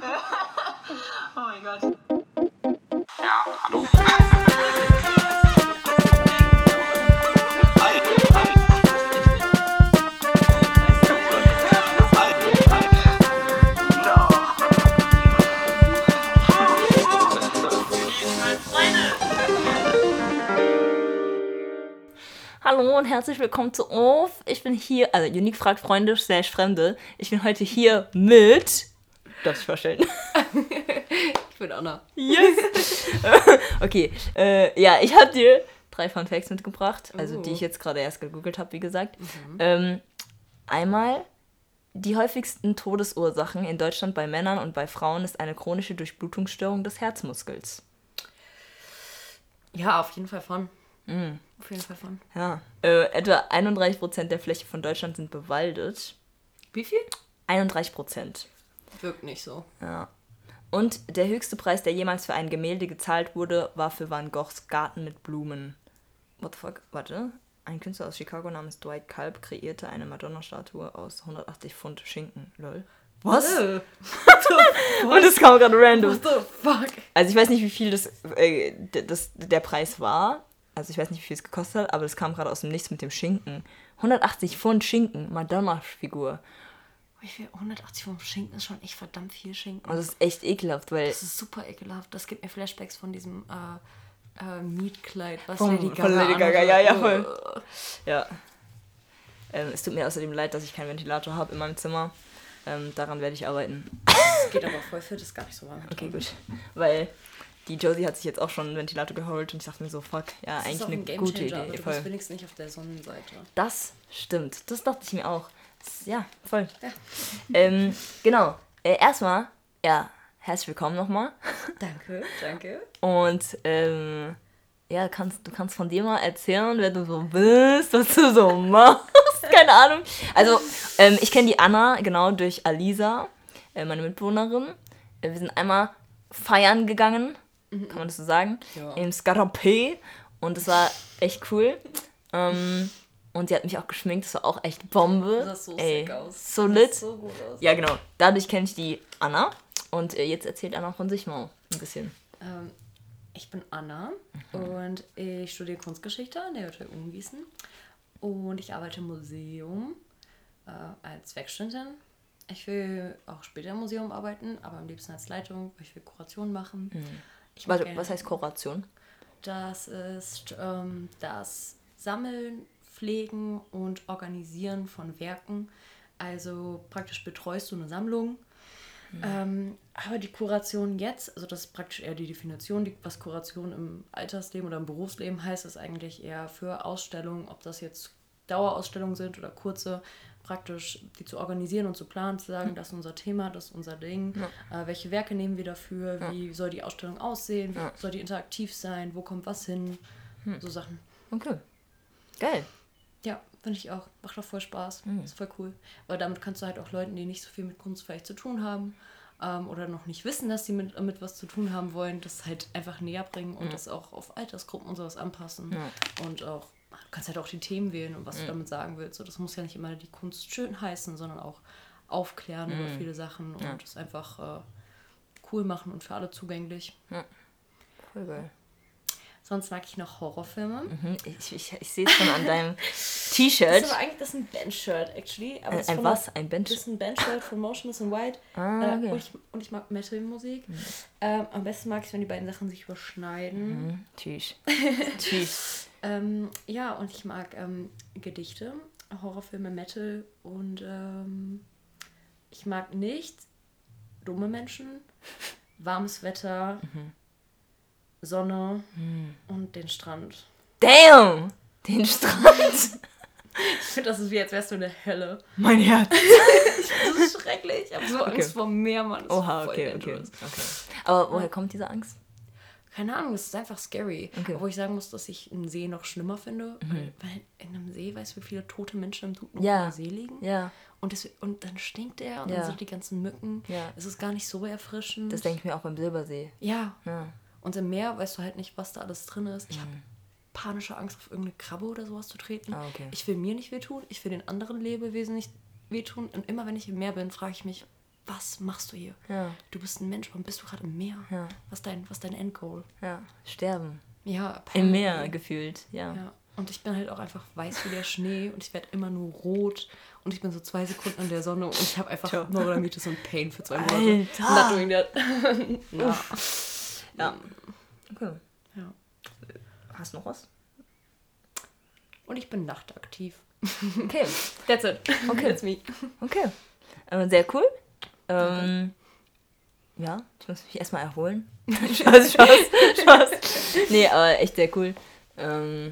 Oh mein Gott. Ja, hallo. Hallo und herzlich willkommen zu OF. Ich bin hier, also Unique fragt Freunde slash Fremde. Ich bin heute hier mit... Darf ich vorstellen? Ich bin Anna. Yes! Okay, ja, ich habe dir 3 Fun Facts mitgebracht, also die ich jetzt gerade erst gegoogelt habe, wie gesagt. Einmal, die häufigsten Todesursachen in Deutschland bei Männern und bei Frauen ist eine chronische Durchblutungsstörung des Herzmuskels. Ja, auf jeden Fall Fun. Mhm. Auf jeden Fall Fun. Ja. Etwa 31% der Fläche von Deutschland sind bewaldet. Wie viel? 31%. Wirkt nicht so. Ja. Und der höchste Preis, der jemals für ein Gemälde gezahlt wurde, war für Van Goghs Garten mit Blumen. What the fuck? Warte. Ein Künstler aus Chicago namens Dwight Kalb kreierte eine Madonna-Statue aus 180 Pfund Schinken. Lol. Was? Und es kam gerade random. What the fuck? Also ich weiß nicht, wie viel das der Preis war. Also ich weiß nicht, wie viel es gekostet hat, aber das kam gerade aus dem Nichts mit dem Schinken. 180 Pfund Schinken, Madonna-Figur. 180 Pfund Schinken ist schon echt verdammt viel Schinken. Also das ist echt ekelhaft, weil... Das ist super ekelhaft. Das gibt mir Flashbacks von diesem Mietkleid, was Lady Gaga... Von Lady Gaga, ja, voll. Ja. Es tut mir außerdem leid, dass ich keinen Ventilator habe in meinem Zimmer. Daran werde ich arbeiten. Das geht aber voll fit, das ist gar nicht so warm. Okay, gut. Weil... Die Josie hat sich jetzt auch schon einen Ventilator geholt und ich dachte mir so, fuck, ja, das eigentlich ist eine gute Idee. Aber du bist wenigstens nicht auf der Sonnenseite. Das stimmt, das dachte ich mir auch. Das, ja, voll. Ja. Genau, erstmal, ja, herzlich willkommen nochmal. Danke, danke. Und ja, du kannst von dir mal erzählen, wer du so bist, was du so machst, keine Ahnung. Also, ich kenne die Anna, genau, durch Alisa, meine Mitbewohnerin. Wir sind einmal feiern gegangen. Kann man das so sagen? Ja. Im Scarapé. Und das war echt cool. Und sie hat mich auch geschminkt. Das war auch echt Bombe. Das sah so sick aus. So lit. So gut aus. Ja, genau. Dadurch kenne ich die Anna. Und jetzt erzählt Anna von sich mal ein bisschen. Ich bin Anna und ich studiere Kunstgeschichte an der Uni Gießen. Und ich arbeite im Museum als Werkstudentin. Ich will auch später im Museum arbeiten, aber am liebsten als Leitung, weil ich will Kuration machen. Warte, was heißt Kuration? Das ist das Sammeln, Pflegen und Organisieren von Werken. Also praktisch betreust du eine Sammlung. Aber die Kuration jetzt, also das ist praktisch eher die Definition, was Kuration im Alltagsleben oder im Berufsleben heißt, ist eigentlich eher für Ausstellungen, ob das jetzt Dauerausstellungen sind oder kurze, praktisch die zu organisieren und zu planen, zu sagen, das ist unser Thema, das ist unser Ding, welche Werke nehmen wir dafür, wie soll die Ausstellung aussehen, wie soll die interaktiv sein, wo kommt was hin, so Sachen. Okay, geil. Ja, finde ich auch, macht auch voll Spaß, ist voll cool, weil damit kannst du halt auch Leuten, die nicht so viel mit Kunst vielleicht zu tun haben oder noch nicht wissen, dass sie mit was zu tun haben wollen, das halt einfach näher bringen und das auch auf Altersgruppen und sowas anpassen und auch du kannst halt auch die Themen wählen und was du damit sagen willst. So, das muss ja nicht immer die Kunst schön heißen, sondern auch aufklären über viele Sachen und das einfach cool machen und für alle zugänglich. Ja. Voll geil. Sonst mag ich noch Horrorfilme. Ich sehe es schon an deinem T-Shirt. Das ist aber eigentlich ein Band-Shirt, actually. Aber ein was? Ein Band-Shirt? Das ist ein Band-Shirt von Motionless and White. Okay. Und ich mag Metal-Musik. Am besten mag ich, wenn die beiden Sachen sich überschneiden. Tschüss. Ja, und ich mag Gedichte, Horrorfilme, Metal und ich mag nicht dumme Menschen, warmes Wetter, Sonne und den Strand. Damn! Den Strand! Ich finde, das ist wie, als wärst du in der Hölle. Mein Herz! Das ist schrecklich. Ich habe so Angst vor Meer, Mann. Das Oha, ist okay. Aber woher kommt diese Angst? Keine Ahnung, es ist einfach scary. Okay. Obwohl ich sagen muss, dass ich einen See noch schlimmer finde. Weil in einem See, weißt du, wie viele tote Menschen im See liegen? Ja. Und dann stinkt er und dann sind die ganzen Mücken. Ja. Es ist gar nicht so erfrischend. Das denke ich mir auch beim Silbersee. Ja. Und im Meer weißt du halt nicht, was da alles drin ist. Ich habe panische Angst, auf irgendeine Krabbe oder sowas zu treten. Ah, okay. Ich will mir nicht wehtun, ich will den anderen Lebewesen nicht wehtun. Und immer wenn ich im Meer bin, frage ich mich, was machst du hier? Ja. Du bist ein Mensch, warum bist du gerade im Meer? Ja. Was ist dein Endgoal? Ja. Sterben. Ja. Im Meer gefühlt, ja. Und ich bin halt auch einfach weiß wie der Schnee und ich werde immer nur rot und ich bin so 2 Sekunden an der Sonne und ich habe einfach Neurodermitis und Pain für 2 Monate. Alter! Not doing that. Ja. Ja. Okay. Ja. Hast du noch was? Und ich bin nachtaktiv. Okay. That's it. Okay. That's me. Okay. Sehr cool. Ja, ich muss mich erstmal erholen. Spaß. Nee, aber echt sehr cool. Ja,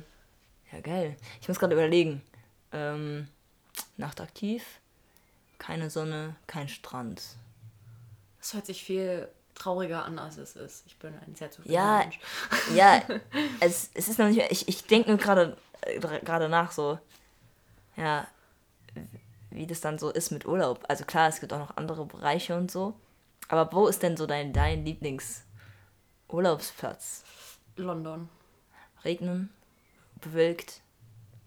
geil. Ich muss gerade überlegen. Nachtaktiv, keine Sonne, kein Strand. Das hört sich viel trauriger an, als es ist. Ich bin ein sehr zufriedener Mensch. Ja, es ist noch nicht mehr... Ich denke nur gerade nach so, ja, wie das dann so ist mit Urlaub. Also klar, es gibt auch noch andere Bereiche und so. Aber wo ist denn so dein Lieblingsurlaubsplatz? London. Regnen? Bewölkt?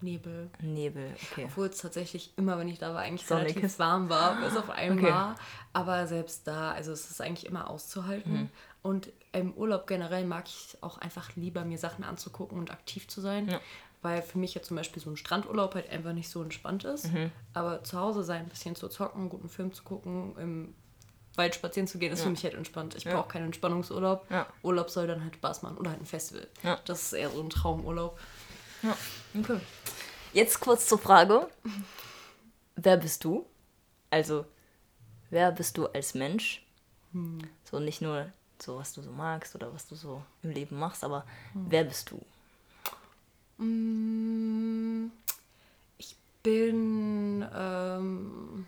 Nebel, okay. Obwohl es tatsächlich immer, wenn ich da war, eigentlich relativ warm war, bis auf einmal. Okay. Aber selbst da, also es ist eigentlich immer auszuhalten. Mhm. Und im Urlaub generell mag ich auch einfach lieber, mir Sachen anzugucken und aktiv zu sein. Ja. Weil für mich ja zum Beispiel so ein Strandurlaub halt einfach nicht so entspannt ist. Mhm. Aber zu Hause sein, ein bisschen zu zocken, einen guten Film zu gucken, im Wald spazieren zu gehen, ist für mich halt entspannt. Ich brauche keinen Entspannungsurlaub. Ja. Urlaub soll dann halt Spaß machen oder halt ein Festival. Ja. Das ist eher so ein Traumurlaub. Ja, okay. Jetzt kurz zur Frage, wer bist du? Also, wer bist du als Mensch? Hm. So nicht nur so, was du so magst oder was du so im Leben machst, aber wer bist du? Ich bin ein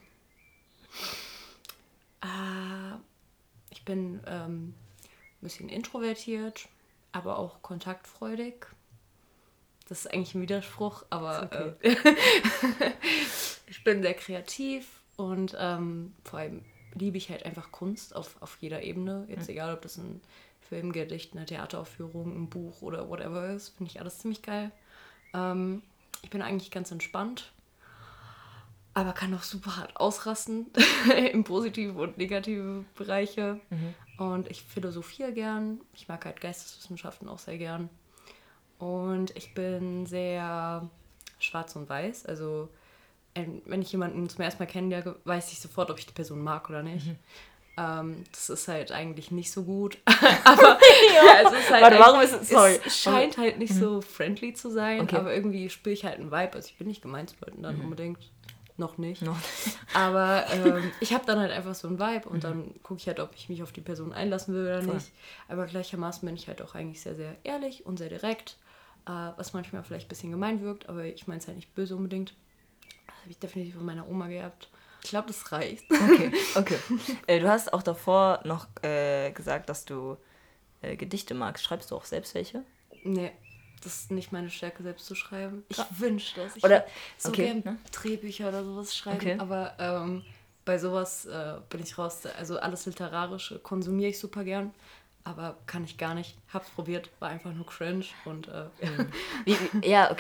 bisschen introvertiert, aber auch kontaktfreudig. Das ist eigentlich ein Widerspruch, aber ich bin sehr kreativ und vor allem liebe ich halt einfach Kunst auf jeder Ebene. Jetzt egal, ob das ein Film, Gedicht, eine Theateraufführung, ein Buch oder whatever ist, finde ich alles ziemlich geil. Ich bin eigentlich ganz entspannt, aber kann auch super hart ausrasten in positive und negative Bereiche. Mhm. Und ich philosophiere gern, ich mag halt Geisteswissenschaften auch sehr gern. Und ich bin sehr schwarz und weiß. Also wenn ich jemanden zum ersten Mal kennenlerne, weiß ich sofort, ob ich die Person mag oder nicht. Mhm. Das ist halt eigentlich nicht so gut. Aber es ist halt es scheint halt nicht so friendly zu sein. Okay. Aber irgendwie spüre ich halt einen Vibe. Also ich bin nicht gemein zu Leuten dann unbedingt. Noch nicht. Aber ich habe dann halt einfach so einen Vibe und dann gucke ich halt, ob ich mich auf die Person einlassen will oder nicht. Aber gleichermaßen bin ich halt auch eigentlich sehr, sehr ehrlich und sehr direkt. Was manchmal vielleicht ein bisschen gemein wirkt, aber ich meine es halt nicht böse unbedingt. Das habe ich definitiv von meiner Oma geerbt. Ich glaube, das reicht. Okay. Du hast auch davor noch gesagt, dass du Gedichte magst. Schreibst du auch selbst welche? Nee, das ist nicht meine Stärke, selbst zu schreiben. Ich wünsche das. Ich würde so gerne Drehbücher oder sowas schreiben, aber bei sowas bin ich raus. Also alles Literarische konsumiere ich super gern. Aber kann ich gar nicht. Hab's probiert, war einfach nur cringe und Okay. Ja,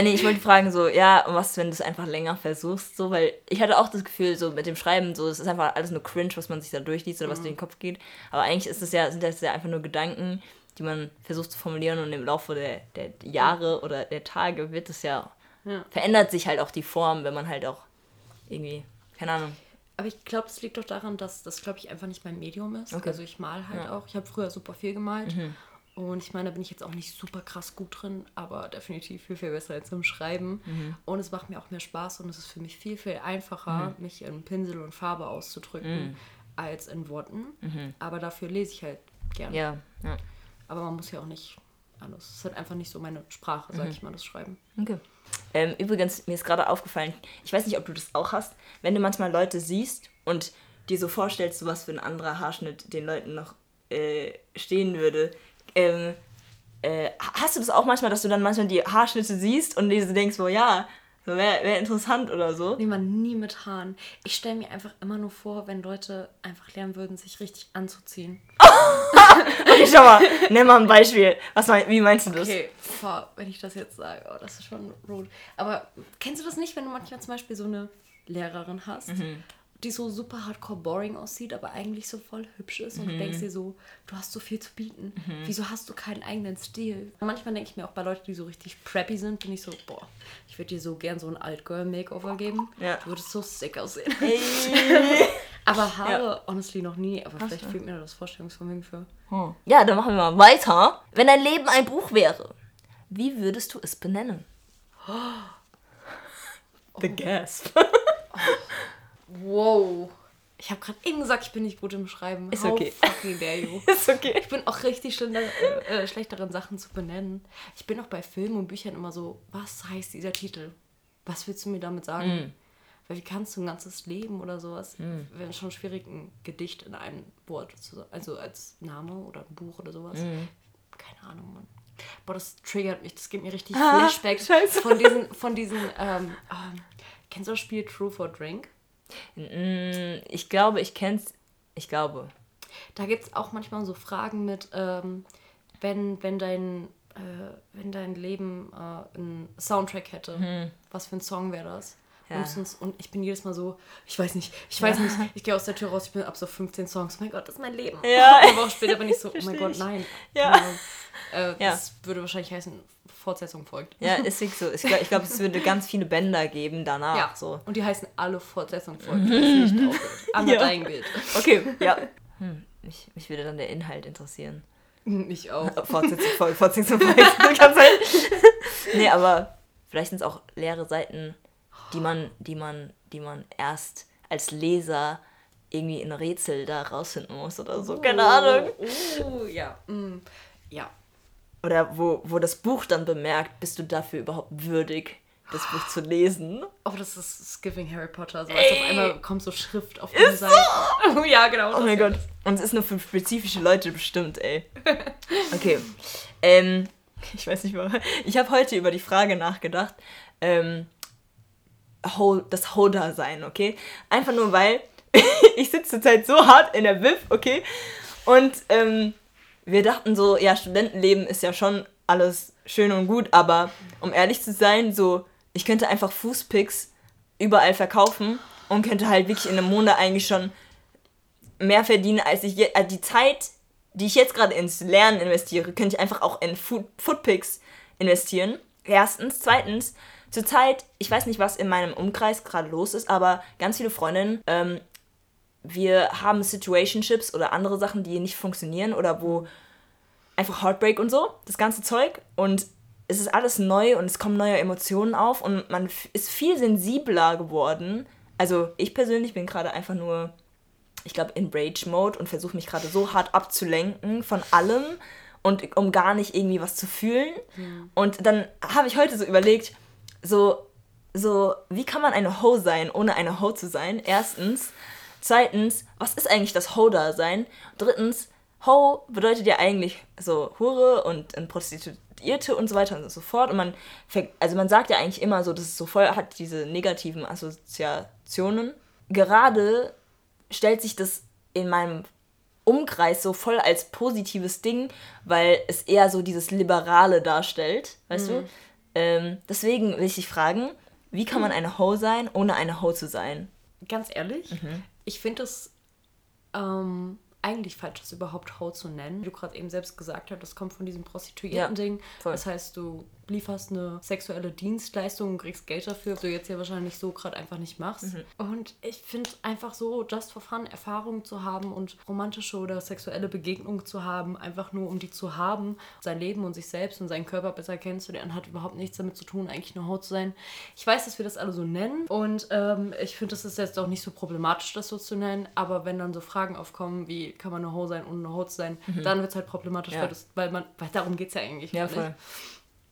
nee, ich wollte fragen so, was, wenn du es einfach länger versuchst, so, weil ich hatte auch das Gefühl, so mit dem Schreiben, so, es ist einfach alles nur cringe, was man sich da durchliest oder was dir in den Kopf geht. Aber eigentlich ist es sind das einfach nur Gedanken, die man versucht zu formulieren und im Laufe der Jahre oder der Tage wird es verändert sich halt auch die Form, wenn man halt auch irgendwie, keine Ahnung. Aber ich glaube, das liegt doch daran, dass das, glaube ich, einfach nicht mein Medium ist. Okay. Also ich male halt auch. Ich habe früher super viel gemalt. Mhm. Und ich meine, da bin ich jetzt auch nicht super krass gut drin, aber definitiv viel, viel besser als im Schreiben. Mhm. Und es macht mir auch mehr Spaß und es ist für mich viel, viel einfacher, mich in Pinsel und Farbe auszudrücken, als in Worten. Mhm. Aber dafür lese ich halt gerne. Ja. Aber man muss ja auch nicht anders. Es ist halt einfach nicht so meine Sprache, sag ich mal, das Schreiben. Okay. Übrigens, mir ist gerade aufgefallen, ich weiß nicht, ob du das auch hast, wenn du manchmal Leute siehst und dir so vorstellst, was für ein anderer Haarschnitt den Leuten noch stehen würde. Hast du das auch manchmal, dass du dann manchmal die Haarschnitte siehst und dir so denkst, so wäre interessant oder so? Nee, man, nie mit Haaren. Ich stelle mir einfach immer nur vor, wenn Leute einfach lernen würden, sich richtig anzuziehen. Okay, schau mal, nenn mal ein Beispiel. Wie meinst du das? Okay, wenn ich das jetzt sage, das ist schon rude. Aber kennst du das nicht, wenn du manchmal zum Beispiel so eine Lehrerin hast, die so super hardcore boring aussieht, aber eigentlich so voll hübsch ist. Und du denkst dir so, du hast so viel zu bieten. Wieso hast du keinen eigenen Stil? Manchmal denke ich mir auch bei Leuten, die so richtig preppy sind, bin ich so, boah, ich würde dir so gern so ein Alt-Girl-Makeover geben. Ja. Du würdest so sick aussehen. Hey. Aber Haare, honestly, noch nie. Aber vielleicht fehlt mir da das Vorstellungsvermögen für. Ja, dann machen wir mal weiter. Wenn dein Leben ein Buch wäre, wie würdest du es benennen? The Gasp. Wow. Ich habe gerade eben gesagt, ich bin nicht gut im Schreiben. Ist okay. How fucking dare you? Ist okay. Ich bin auch richtig schlecht darin, Sachen zu benennen. Ich bin auch bei Filmen und Büchern immer so, was heißt dieser Titel? Was willst du mir damit sagen? Weil wie kannst du ein ganzes Leben oder sowas, wäre schon schwierig, ein Gedicht in einem Wort zu sagen. Also als Name oder ein Buch oder sowas. Keine Ahnung, Mann. Boah, das triggert mich. Das gibt mir richtig Flashbacks von diesen kennst du das Spiel True for Drink? Ich glaube, ich kenn's. Ich glaube. Da gibt's auch manchmal so Fragen mit, wenn dein Leben einen Soundtrack hätte, was für ein Song wäre das? Ja. Und ich bin jedes Mal so, ich weiß nicht, ich gehe aus der Tür raus, ich bin ab so 15 Songs, oh mein Gott, das ist mein Leben. Ja. Eine Woche später bin ich so, oh mein Gott, nein. Ja. Das würde wahrscheinlich heißen, Fortsetzung folgt. Ja, ist nicht so. Ich glaube, es würde ganz viele Bänder geben danach. Ja, so. Und die heißen alle Fortsetzung folgt. Anna Dying Bild. Okay, ja. Mich würde dann der Inhalt interessieren. Mich auch. Fortsetzung folgt. Nee, aber vielleicht sind es auch leere Seiten, die man erst als Leser irgendwie in Rätsel da rausfinden muss oder so. Keine Ahnung. Ja. Ja. Oder wo das Buch dann bemerkt, bist du dafür überhaupt würdig, das Buch zu lesen? Oh, das ist giving Harry Potter. So, also auf einmal kommt so Schrift auf die Seite. So? Ja, genau. Oh mein Gott. Und es ist nur für spezifische Leute bestimmt, ey. Okay. Ich weiß nicht, warum. Ich habe heute über die Frage nachgedacht, das Holder sein, okay? Einfach nur, weil ich sitze zur Zeit so hart in der Bib, okay? Und wir dachten so, ja, Studentenleben ist ja schon alles schön und gut, aber um ehrlich zu sein, so, ich könnte einfach Fußpicks überall verkaufen und könnte halt wirklich in einem Monat eigentlich schon mehr verdienen, als ich jetzt, die Zeit, die ich jetzt gerade ins Lernen investiere, könnte ich einfach auch in Footpicks investieren. Erstens. Zweitens, zurzeit, ich weiß nicht, was in meinem Umkreis gerade los ist, aber ganz viele Freundinnen, wir haben Situationships oder andere Sachen, die nicht funktionieren oder wo einfach Heartbreak und so, das ganze Zeug. Und es ist alles neu und es kommen neue Emotionen auf und man ist viel sensibler geworden. Also ich persönlich bin gerade einfach nur, ich glaube, in Rage-Mode und versuche mich gerade so hart abzulenken von allem und um gar nicht irgendwie was zu fühlen. Ja. Und dann habe ich heute so überlegt, so, wie kann man eine Ho sein, ohne eine Ho zu sein? Erstens. Zweitens, was ist eigentlich das Ho-Dasein? Drittens, Ho bedeutet ja eigentlich so Hure und Prostituierte und so weiter und so fort. Und man sagt ja eigentlich immer so, dass es so voll hat diese negativen Assoziationen. Gerade stellt sich das in meinem Umkreis so voll als positives Ding, weil es eher so dieses Liberale darstellt, weißt du? Deswegen will ich dich fragen, wie kann man eine Ho sein, ohne eine Ho zu sein? Ganz ehrlich, ich finde es eigentlich falsch, das überhaupt Ho zu nennen. Wie du gerade eben selbst gesagt hast, das kommt von diesem Prostituierten-Ding. Ja, das heißt, du lieferst eine sexuelle Dienstleistung und kriegst Geld dafür, was du jetzt ja wahrscheinlich so gerade einfach nicht machst. Und ich finde einfach so, just for fun, Erfahrungen zu haben und romantische oder sexuelle Begegnungen zu haben, einfach nur um die zu haben, sein Leben und sich selbst und seinen Körper besser kennenzulernen, hat überhaupt nichts damit zu tun, eigentlich nur Ho zu sein. Ich weiß, dass wir das alle so nennen und ich finde, das ist jetzt auch nicht so problematisch, das so zu nennen, aber wenn dann so Fragen aufkommen, wie kann man eine Ho sein, ohne eine Ho zu sein, dann wird es halt problematisch, weil darum geht es ja eigentlich. Ja, voll.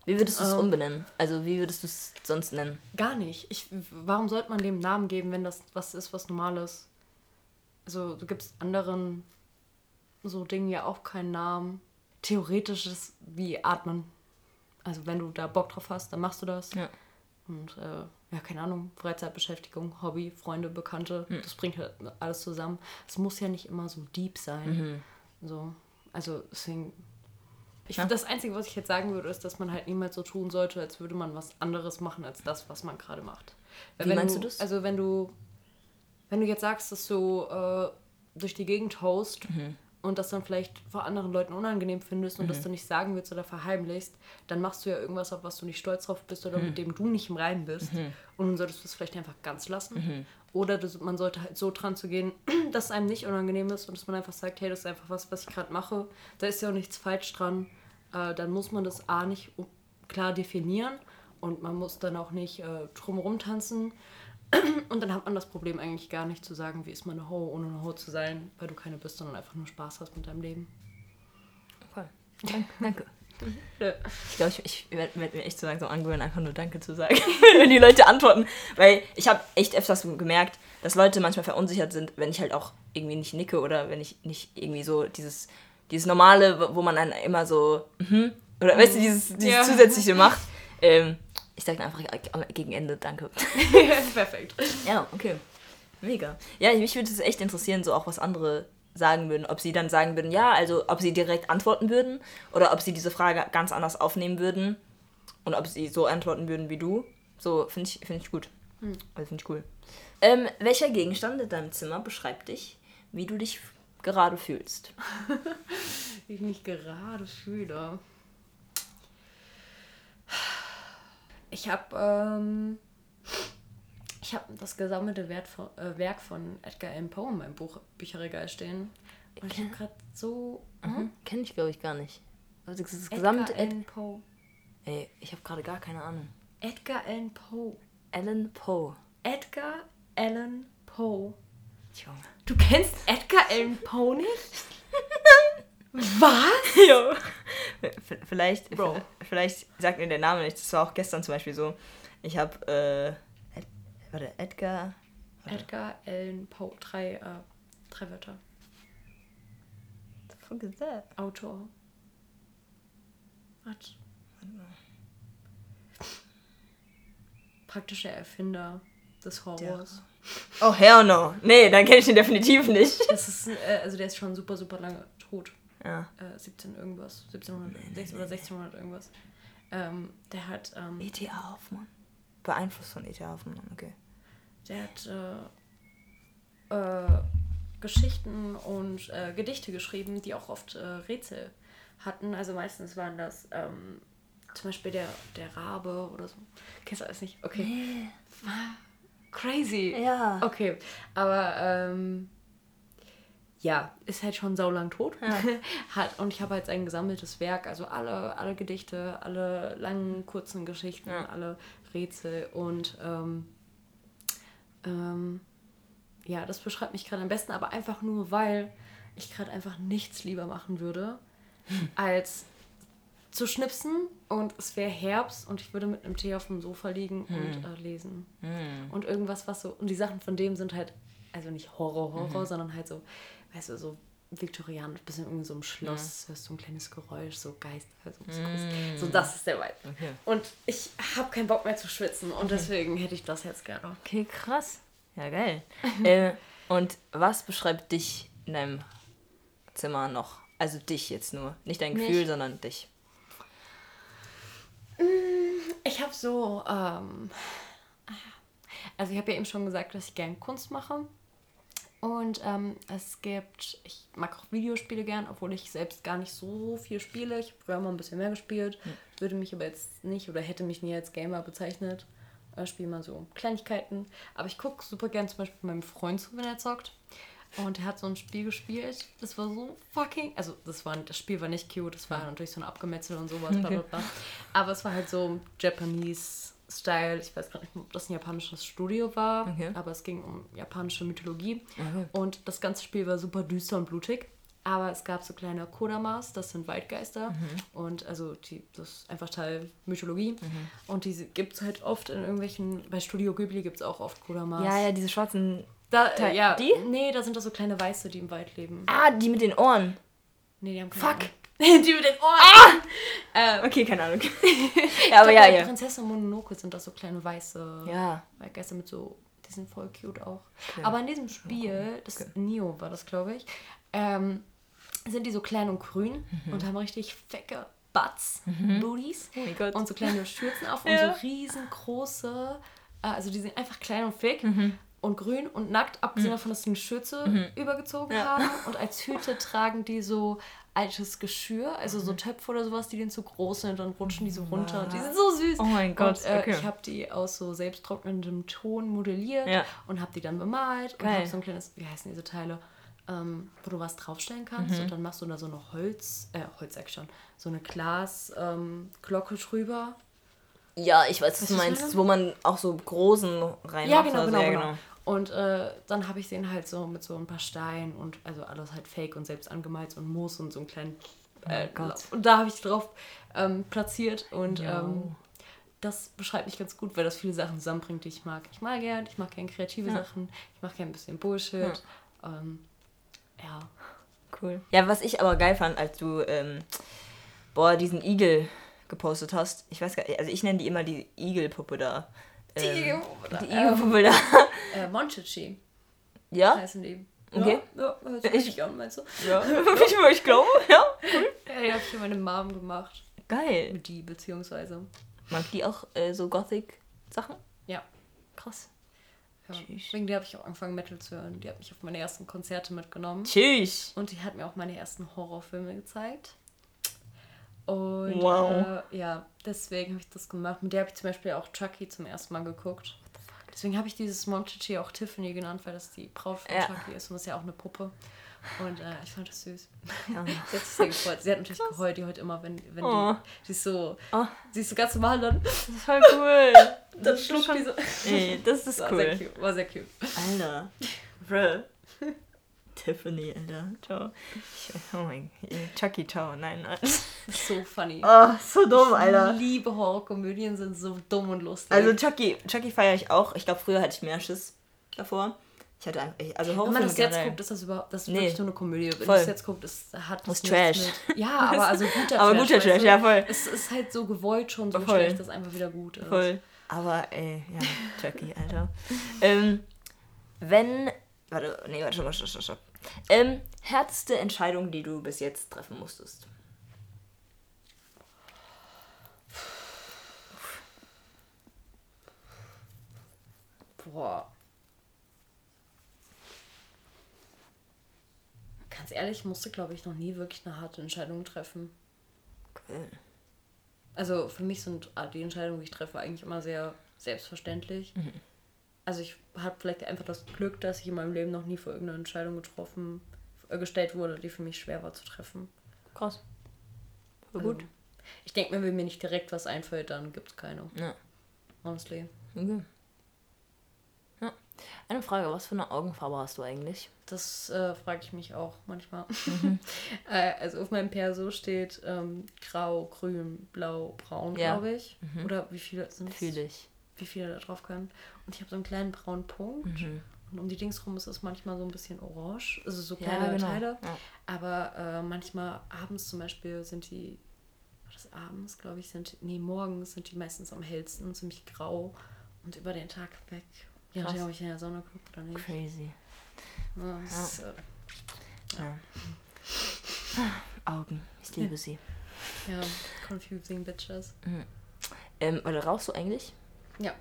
Wie würdest du es umbenennen? Also wie würdest du es sonst nennen? Gar nicht. Warum sollte man dem einen Namen geben, wenn das was ist, was Normales? Also du gibst anderen so Dingen ja auch keinen Namen. Theoretisch ist wie Atmen. Also wenn du da Bock drauf hast, dann machst du das. Ja. Und keine Ahnung, Freizeitbeschäftigung, Hobby, Freunde, Bekannte, das bringt halt alles zusammen. Es muss ja nicht immer so deep sein. So. Also deswegen... Ich finde, das Einzige, was ich jetzt sagen würde, ist, dass man halt niemals so tun sollte, als würde man was anderes machen, als das, was man gerade macht. Wie meinst du das? Also wenn du Wenn du jetzt sagst, dass du durch die Gegend haust und das dann vielleicht vor anderen Leuten unangenehm findest und das dann nicht sagen willst oder verheimlichst, dann machst du ja irgendwas, auf was du nicht stolz drauf bist oder mit dem du nicht im Reinen bist. Und dann solltest du es vielleicht einfach ganz lassen. Oder man sollte halt so dran zu gehen, dass es einem nicht unangenehm ist und dass man einfach sagt, hey, das ist einfach was ich gerade mache. Da ist ja auch nichts falsch dran. Dann muss man das A nicht klar definieren und man muss dann auch nicht drumherum tanzen. Und dann hat man das Problem eigentlich gar nicht zu sagen, wie ist man eine Ho, ohne eine Ho zu sein, weil du keine bist, sondern einfach nur Spaß hast mit deinem Leben. Voll. Danke. Ja. Ich glaube, ich werde mir echt so langsam angewöhnen, einfach nur Danke zu sagen, wenn die Leute antworten. Weil ich habe echt öfters gemerkt, dass Leute manchmal verunsichert sind, wenn ich halt auch irgendwie nicht nicke oder wenn ich nicht irgendwie so dieses Normale, wo man dann immer so, oder weißt du, dieses Zusätzliche macht. Ich sage einfach gegen Ende Danke. Perfekt. Ja, okay. Mega. Ja, mich würde es echt interessieren, so auch was andere sagen würden. Ob sie dann sagen würden, ja, also ob sie direkt antworten würden oder ob sie diese Frage ganz anders aufnehmen würden und ob sie so antworten würden wie du. So, finde ich gut. Also finde ich cool. Welcher Gegenstand in deinem Zimmer beschreibt dich, wie du dich gerade fühlst? Wie ich mich gerade fühle? Ich habe das gesammelte Werk von Edgar Allan Poe in meinem Bücherregal stehen. Und ich habe gerade so... Kenne ich, glaube ich, gar nicht. Also das gesamte Edgar Allan Poe. Ey, ich habe gerade gar keine Ahnung. Edgar Allan Poe. Edgar Allan Poe. Junge. Du kennst Edgar Allan Poe nicht? Was? Jo. Vielleicht sagt mir der Name nichts. Das war auch gestern zum Beispiel so. Ich habe, Edgar Allan Poe, drei Wörter. Was hast du gesagt? Autor. Was? Praktischer Erfinder des Horrors. Ja. Oh, hell no. Nee, dann kenne ich den definitiv nicht. Das ist, also der ist schon super, super lange tot. Ja. 1600 irgendwas. Der hat... E.T.A. Hoffmann. Beeinflusst von E.T.A. Hoffmann, okay. Der hat Geschichten und Gedichte geschrieben, die auch oft Rätsel hatten. Also meistens waren das zum Beispiel der Rabe oder so. Kennst du alles nicht? Okay. Nee. Crazy. Ja. Okay, aber... ja, ist halt schon saulang tot. Ja. Und ich habe halt ein gesammeltes Werk, also alle Gedichte, alle langen, kurzen Geschichten, alle Rätsel und ja, das beschreibt mich gerade am besten, aber einfach nur, weil ich gerade einfach nichts lieber machen würde, als zu schnipsen und es wäre Herbst und ich würde mit einem Tee auf dem Sofa liegen und lesen. Und irgendwas, was so, und die Sachen von dem sind halt, also nicht Horror, sondern halt so, weißt du, so viktorianisch, bisschen irgendwie so im Schloss, hörst du ein kleines Geräusch, so Geist, also so, das ist der Vibe. Okay. Und ich habe keinen Bock mehr zu schwitzen und deswegen hätte ich das jetzt gerne. Okay, krass. Ja, geil. Und was beschreibt dich in deinem Zimmer noch? Also dich jetzt nur, nicht dein Gefühl, sondern dich. Ich habe so, also ich habe ja eben schon gesagt, dass ich gerne Kunst mache. Und ich mag auch Videospiele gern, obwohl ich selbst gar nicht so viel spiele. Ich habe früher mal ein bisschen mehr gespielt, würde mich aber jetzt nicht oder hätte mich nie als Gamer bezeichnet. Spiele mal so Kleinigkeiten. Aber ich gucke super gern zum Beispiel meinem Freund zu, wenn er zockt. Und er hat so ein Spiel gespielt, das war so fucking... Also das Spiel war nicht cute, das war natürlich so ein Abgemetzel und sowas. Okay. Blablabla. Aber es war halt so Japanese... Style, ich weiß gar nicht, ob das ein japanisches Studio war, aber es ging um japanische Mythologie und das ganze Spiel war super düster und blutig, aber es gab so kleine Kodamas, das sind Waldgeister und also das ist einfach Teil Mythologie und die gibt es halt oft in irgendwelchen, bei Studio Ghibli gibt es auch oft Kodamas. Ja, diese schwarzen Teile, ja. Die? Nee, da sind doch so kleine Weiße, die im Wald leben. Ah, die mit den Ohren? Nee, die haben keine Ohren. Die mit den Ohren. Ah! Okay, keine Ahnung. Ja, aber ja. Prinzessin Mononoke sind das so kleine weiße Geister mit so, die sind voll cute auch. Okay. Aber in diesem Spiel, das Neo war das, glaube ich, sind die so klein und grün und haben richtig fecke Butts, Booties und so kleine Schürzen auf und so riesengroße, also die sind einfach klein und fick und grün und nackt, abgesehen davon, dass sie eine Schürze übergezogen haben. Und als Hüte tragen die so altes Geschirr, also so Töpfe oder sowas, die denen zu groß sind, dann rutschen die so runter. Die sind so süß. Oh mein Gott, und, okay. Ich habe die aus so selbsttrocknendem Ton modelliert und habe die dann bemalt. Geil. Und habe so ein kleines, wie heißen diese Teile, wo du was draufstellen kannst und dann machst du da so eine so eine Glasglocke drüber. Ja, ich weiß, was du meinst, wo man auch so großen reinmacht. Ja, genau. Und dann habe ich den halt so mit so ein paar Steinen und also alles halt fake und selbst angemalt und Moos und so einen kleinen und da habe ich drauf platziert und das beschreibt mich ganz gut, weil das viele Sachen zusammenbringt, die ich mag. Ich mag gerne kreative Sachen, ich mag gerne ein bisschen Bullshit. Cool. Ja, was ich aber geil fand, als du diesen Igel gepostet hast, ich weiß gar nicht, also ich nenne die immer die Igelpuppe da. Die Igelpuppe da. Monchichi. Ja? Heißen die. Okay. Ja, hört sich richtig an, meinst du? Ja. Ich glaube, ja. Cool. Ja, die habe ich für meine Mom gemacht. Geil. Die, beziehungsweise. Mag die auch so Gothic-Sachen? Ja. Krass. Ja. Wegen der habe ich auch angefangen, Metal zu hören. Die hat mich auf meine ersten Konzerte mitgenommen. Tschüss. Und die hat mir auch meine ersten Horrorfilme gezeigt. Und deswegen habe ich das gemacht. Mit der habe ich zum Beispiel auch Chucky zum ersten Mal geguckt. Deswegen habe ich dieses Monchichi auch Tiffany genannt, weil das die Braut von Chucky ist und das ist ja auch eine Puppe. Und ich fand das süß. Ja. Sie hat sich sehr gefreut. Sie hat natürlich geheult, die heute immer, wenn die ist so, sie ist so ganz normal dann. Das ist voll cool. Dann schluckt die so. Ey, das ist cool. Sehr cute. War sehr cute. Alter. Bro. Tiffany, Alter. Ciao. Oh mein Gott. Chucky, ciao. Nein. So funny. Oh, so dumm, Alter. Ich liebe Horrorkomödien, sind so dumm und lustig. Also Chucky feiere ich auch. Ich glaube, früher hatte ich mehr Schiss davor. Ich hatte einfach, Horrorfilme. Wenn man das jetzt guckt, ist das überhaupt, das ist wirklich nur eine Komödie. Wenn du es jetzt guckt, das hat das Trash. Mit. Ja, aber also guter aber Trash. Aber guter Trash, ja voll. Es ist halt so gewollt schon so schlecht, dass es einfach wieder gut ist. Voll. Aber Chucky, Alter. Stopp. Härteste Entscheidung, die du bis jetzt treffen musstest? Boah. Ganz ehrlich, ich musste, glaube ich, noch nie wirklich eine harte Entscheidung treffen. Cool. Also für mich sind die Entscheidungen, die ich treffe, eigentlich immer sehr selbstverständlich. Mhm. Also ich habe vielleicht einfach das Glück, dass ich in meinem Leben noch nie vor irgendeiner Entscheidung gestellt wurde, die für mich schwer war zu treffen. Krass. Voll gut. Also, ich denke mir, wenn mir nicht direkt was einfällt, dann gibt's keine. Ja. Honestly. Okay. Ja. Eine Frage, was für eine Augenfarbe hast du eigentlich? Das frage ich mich auch manchmal. Also auf meinem Perso steht grau, grün, blau, braun, glaube ich. Mhm. Oder wie viele sind es? Wie viele da drauf können. Und ich habe so einen kleinen braunen Punkt. Mhm. Und um die Dings rum ist es manchmal so ein bisschen orange. Also so kleine Teile. Ja. Aber manchmal abends zum Beispiel sind die, morgens sind die meistens am hellsten, ziemlich grau und über den Tag weg. Ja, ob ich in der Sonne gucke oder nicht. Crazy. Augen. Ich liebe sie. Ja, confusing bitches. Mhm. Oder rauchst du eigentlich? Ja.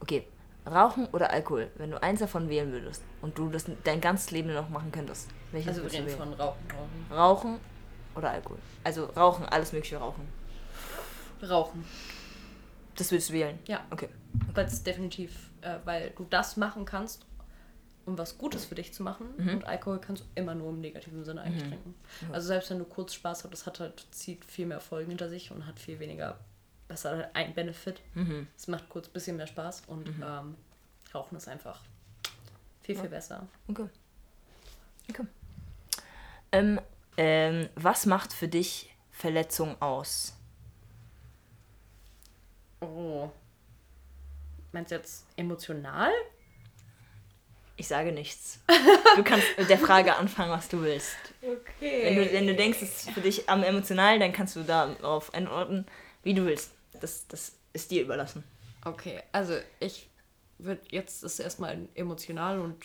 Okay, Rauchen oder Alkohol, wenn du eins davon wählen würdest und du das dein ganzes Leben noch machen könntest. Wir reden von Rauchen. Rauchen oder Alkohol? Also Rauchen, alles mögliche Rauchen. Rauchen. Das würdest du wählen? Ja. Okay. Das ist definitiv, weil du das machen kannst, um was Gutes für dich zu machen. Mhm. Und Alkohol kannst du immer nur im negativen Sinne eigentlich trinken. Mhm. Also selbst wenn du kurz Spaß hast, das zieht viel mehr Folgen hinter sich und hat viel weniger... Das hat halt einen Benefit. Mhm. Es macht kurz ein bisschen mehr Spaß und Rauchen ist einfach viel besser. Okay. Was macht für dich Verletzung aus? Oh. Meinst du jetzt emotional? Ich sage nichts. Du kannst mit der Frage anfangen, was du willst. Okay. Wenn du denkst, es ist für dich am emotional, dann kannst du darauf antworten, wie du willst. Das ist dir überlassen. Okay, also ich würde jetzt das erstmal emotional und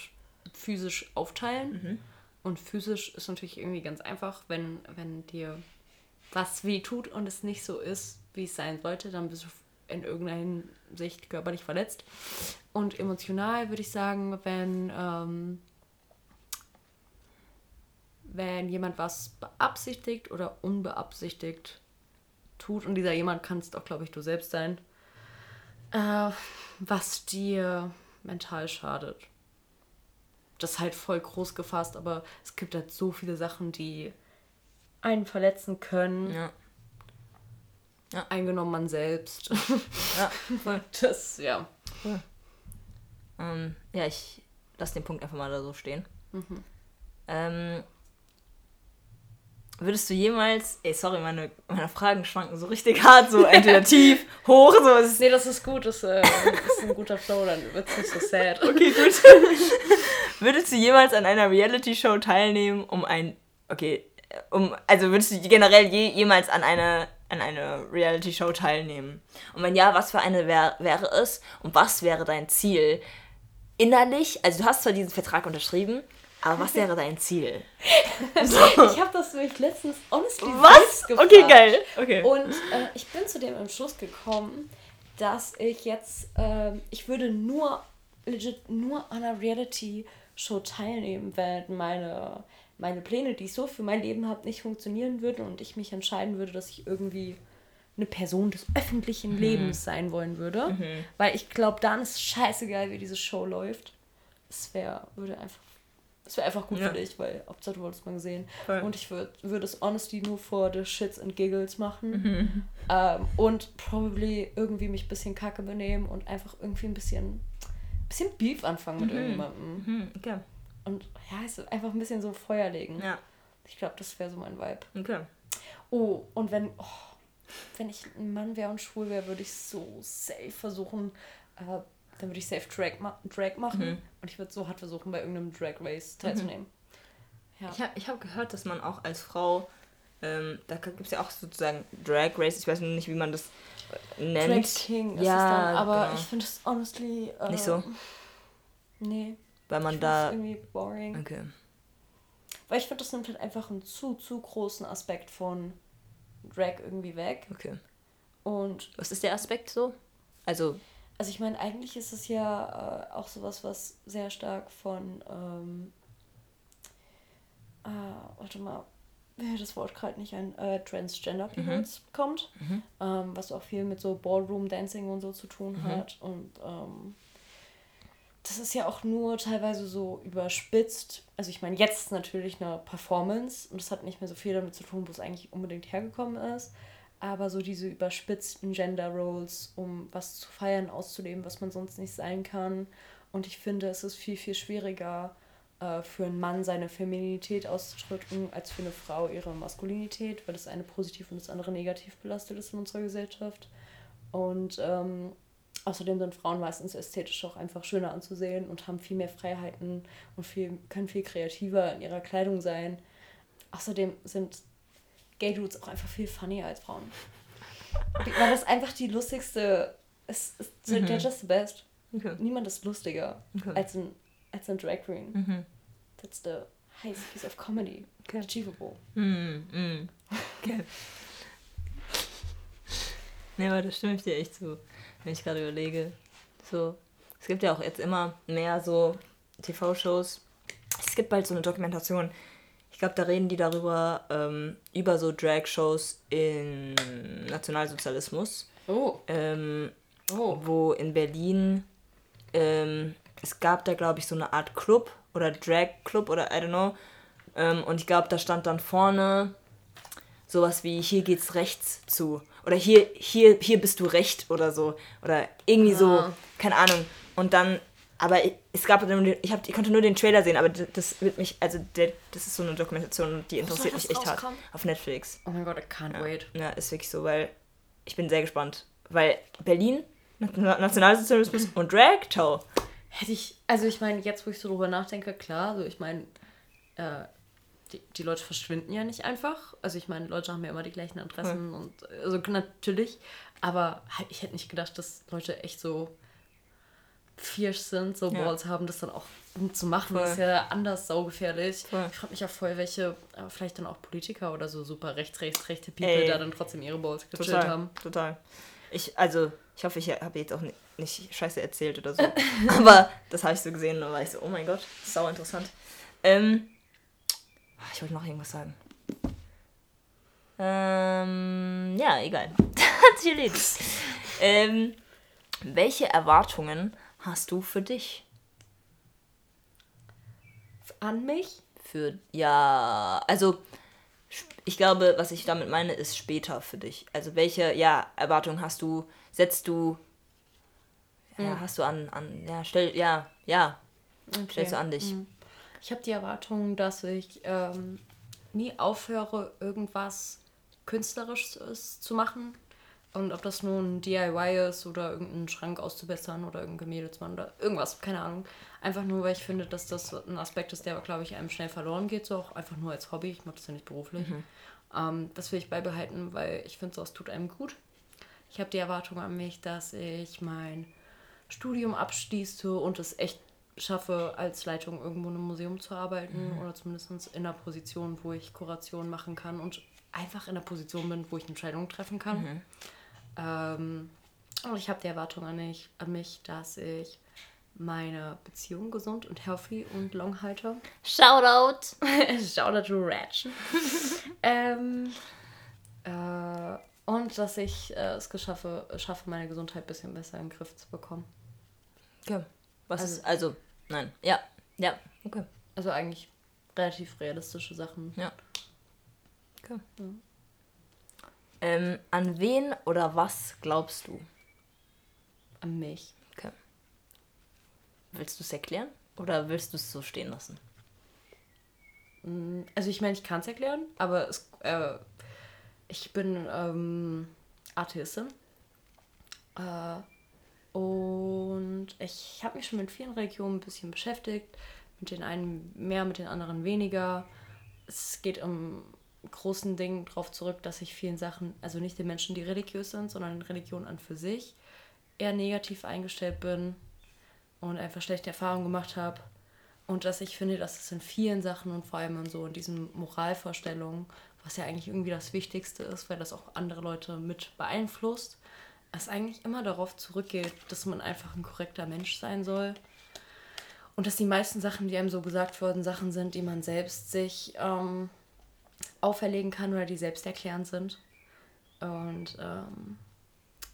physisch aufteilen. Mhm. Und physisch ist natürlich irgendwie ganz einfach, wenn dir was weh tut und es nicht so ist, wie es sein sollte, dann bist du in irgendeiner Hinsicht körperlich verletzt. Und emotional würde ich sagen, wenn jemand was beabsichtigt oder unbeabsichtigt tut, und dieser jemand kannst auch, glaube ich, du selbst sein, was dir mental schadet. Das ist halt voll groß gefasst, aber es gibt halt so viele Sachen, die einen verletzen können. Ja. Ja. Eingenommen man selbst. Ja, voll. Das, ja. Cool. Ja, ich lasse den Punkt einfach mal da so stehen. Mhm. Würdest du jemals... Ey, sorry, meine Fragen schwanken so richtig hart, so entweder tief, hoch, so. Es nee, das ist gut, das ist ein guter Flow, dann wird's nicht so sad. Okay, gut. Würdest du jemals an einer Reality-Show teilnehmen, würdest du generell jemals an eine Reality-Show teilnehmen? Und wenn ja, was für eine wäre es? Und was wäre dein Ziel? Innerlich, also du hast zwar diesen Vertrag unterschrieben, aber was wäre dein Ziel? So. Ich habe das nämlich letztens honestly selbst gefragt. Okay, geil. Okay. Und ich bin zu dem Entschluss gekommen, dass ich jetzt, ich würde nur an einer Reality-Show teilnehmen, wenn meine Pläne, die ich so für mein Leben habe, nicht funktionieren würden und ich mich entscheiden würde, dass ich irgendwie eine Person des öffentlichen Lebens sein wollen würde. Mhm. Weil ich glaube, dann ist es scheißegal, wie diese Show läuft. Es wäre einfach gut für dich, weil Hauptsache du wolltest mal gesehen. Voll. Und ich würde es honestly nur for the shits and giggles machen. Mhm. Und probably irgendwie mich ein bisschen kacke benehmen und einfach irgendwie ein bisschen Beef anfangen mit irgendjemandem. Mhm. Okay. Und ja, es ist einfach ein bisschen so Feuer legen. Ja. Ich glaube, das wäre so mein Vibe. Okay. Oh, und wenn ich ein Mann wäre und schwul wäre, würde ich so safe versuchen, dann würde ich safe Drag machen. Mhm. Und ich würde so hart versuchen, bei irgendeinem Drag Race teilzunehmen. Mhm. Ja. Ich hab gehört, dass man auch als Frau, da gibt es ja auch sozusagen Drag Race, ich weiß nicht, wie man das nennt. Drag King ist es dann, aber genau. Ich finde es honestly... nicht so? Nee. Weil man das irgendwie boring. Okay. Weil ich finde, das nimmt halt einfach einen zu großen Aspekt von Drag irgendwie weg. Okay. Und was ist der Aspekt so? Also ich meine, eigentlich ist es ja auch sowas, was sehr stark von warte mal, das Wort gerade nicht ein Transgender Peoples kommt, was auch viel mit so Ballroom Dancing und so zu tun hat und das ist ja auch nur teilweise so überspitzt. Also ich meine, jetzt ist natürlich eine Performance und das hat nicht mehr so viel damit zu tun, wo es eigentlich unbedingt hergekommen ist. Aber so diese überspitzten Gender-Roles, um was zu feiern, auszuleben, was man sonst nicht sein kann. Und ich finde, es ist viel, viel schwieriger für einen Mann seine Femininität auszudrücken, als für eine Frau ihre Maskulinität, weil das eine positiv und das andere negativ belastet ist in unserer Gesellschaft. Und außerdem sind Frauen meistens ästhetisch auch einfach schöner anzusehen und haben viel mehr Freiheiten und können viel kreativer in ihrer Kleidung sein. Außerdem sind Gay-Dudes auch einfach viel funnier als Frauen. Weil das einfach die lustigste... They're just the best. Okay. Niemand ist lustiger als ein Drag Queen. Mhm. That's the highest piece of comedy. Okay. Achievable. Mhm. Okay. Nee, aber das stimme ich dir echt zu. Wenn ich gerade überlege, so, es gibt ja auch jetzt immer mehr so TV-Shows. Es gibt bald so eine Dokumentation. Ich glaube, da reden die darüber, über so Drag-Shows im Nationalsozialismus. Oh. Wo in Berlin, es gab da, glaube ich, so eine Art Club oder Drag-Club oder I don't know. Und ich glaube, da stand dann vorne sowas wie, hier geht's rechts zu. Oder hier bist du recht oder so. Oder irgendwie so, keine Ahnung. Und dann, aber ich konnte nur den Trailer sehen, aber das wird mich, das ist so eine Dokumentation, die interessiert mich echt hart. Auf Netflix. Oh mein Gott, I can't wait. Ja, ist wirklich so, weil ich bin sehr gespannt. Weil Berlin, Nationalsozialismus und Drag, ciao. Ich meine, jetzt wo ich so drüber nachdenke, klar, so ich meine, die Leute verschwinden ja nicht einfach. Also ich meine, Leute haben ja immer die gleichen Interessen und also natürlich, aber ich hätte nicht gedacht, dass Leute echt so fierce sind, so Balls haben, das dann auch zu machen. Voll. Das ist ja anders saugefährlich. Voll. Ich frage mich ja voll, welche vielleicht dann auch Politiker oder so super rechte People da dann trotzdem ihre Balls gechillt haben. Total. Ich hoffe, ich habe jetzt auch nicht Scheiße erzählt oder so. Aber das habe ich so gesehen und da war ich so, oh mein Gott, sau interessant. Ich wollte noch irgendwas sagen. Ja, egal. Hat's erledigt. Welche Erwartungen hast du für dich? An mich? Ja, also ich glaube, was ich damit meine, ist später für dich. Also welche, Erwartungen hast du, stellst du an dich. Ich habe die Erwartung, dass ich nie aufhöre, irgendwas Künstlerisches zu machen. Und ob das nun DIY ist oder irgendeinen Schrank auszubessern oder irgendein Gemälde zu machen oder irgendwas, keine Ahnung. Einfach nur, weil ich finde, dass das ein Aspekt ist, der, glaube ich, einem schnell verloren geht. So auch einfach nur als Hobby. Ich mache das ja nicht beruflich. Das will ich beibehalten, weil ich finde, sowas tut einem gut. Ich habe die Erwartung an mich, dass ich mein Studium abschließe und es echt schaffe, als Leitung irgendwo in einem Museum zu arbeiten oder zumindest in einer Position, wo ich Kuration machen kann und einfach in einer Position bin, wo ich Entscheidungen treffen kann. Und ich habe die Erwartung an mich, dass ich meine Beziehung gesund und healthy und long halte. Shoutout! Shoutout to Ratch. Und dass ich es schaffe, meine Gesundheit ein bisschen besser in den Griff zu bekommen. Ja. Okay. Also eigentlich relativ realistische Sachen. Ja. Okay. Ja. An wen oder was glaubst du? An mich. Okay. Willst du es erklären oder willst du es so stehen lassen? Also ich meine, ich kann es erklären, aber ich bin Atheistin. Und ich habe mich schon mit vielen Religionen ein bisschen beschäftigt. Mit den einen mehr, mit den anderen weniger. Es geht um großen Dingen darauf zurück, dass ich vielen Sachen, also nicht den Menschen, die religiös sind, sondern Religion an für sich, eher negativ eingestellt bin und einfach schlechte Erfahrungen gemacht habe. Und dass ich finde, dass es in vielen Sachen und vor allem in diesen Moralvorstellungen, was ja eigentlich irgendwie das Wichtigste ist, weil das auch andere Leute mit beeinflusst, es eigentlich immer darauf zurückgeht, dass man einfach ein korrekter Mensch sein soll. Und dass die meisten Sachen, die einem so gesagt wurden, Sachen sind, die man selbst sich auferlegen kann oder die selbsterklärend sind. Und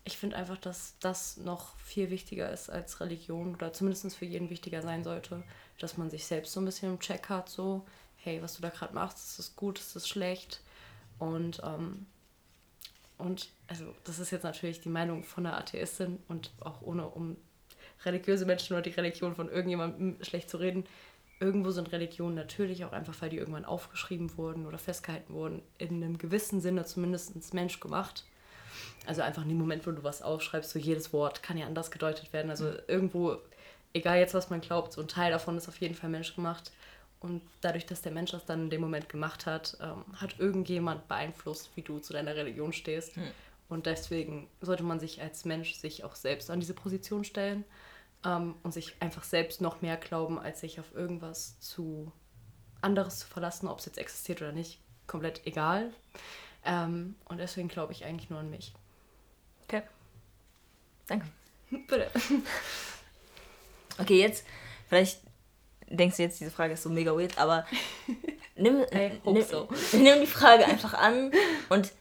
ich finde einfach, dass das noch viel wichtiger ist als Religion oder zumindest für jeden wichtiger sein sollte, dass man sich selbst so ein bisschen im Check hat, so, hey, was du da gerade machst, ist das gut, ist das schlecht? Und also das ist jetzt natürlich die Meinung von einer Atheistin und auch ohne, um religiöse Menschen oder die Religion von irgendjemandem schlecht zu reden. Irgendwo sind Religionen natürlich auch einfach, weil die irgendwann aufgeschrieben wurden oder festgehalten wurden, in einem gewissen Sinne zumindest menschgemacht. Also einfach in dem Moment, wo du was aufschreibst, so jedes Wort kann ja anders gedeutet werden. Also irgendwo, egal jetzt was man glaubt, so ein Teil davon ist auf jeden Fall menschgemacht. Und dadurch, dass der Mensch das dann in dem Moment gemacht hat, hat irgendjemand beeinflusst, wie du zu deiner Religion stehst. Und deswegen sollte man sich als Mensch sich auch selbst an diese Position stellen. Und sich einfach selbst noch mehr glauben, als sich auf irgendwas anderes zu verlassen, ob es jetzt existiert oder nicht, komplett egal. Und deswegen glaube ich eigentlich nur an mich. Okay. Danke. Bitte. Okay, jetzt, vielleicht denkst du jetzt, diese Frage ist so mega weird, aber nimm die Frage einfach an und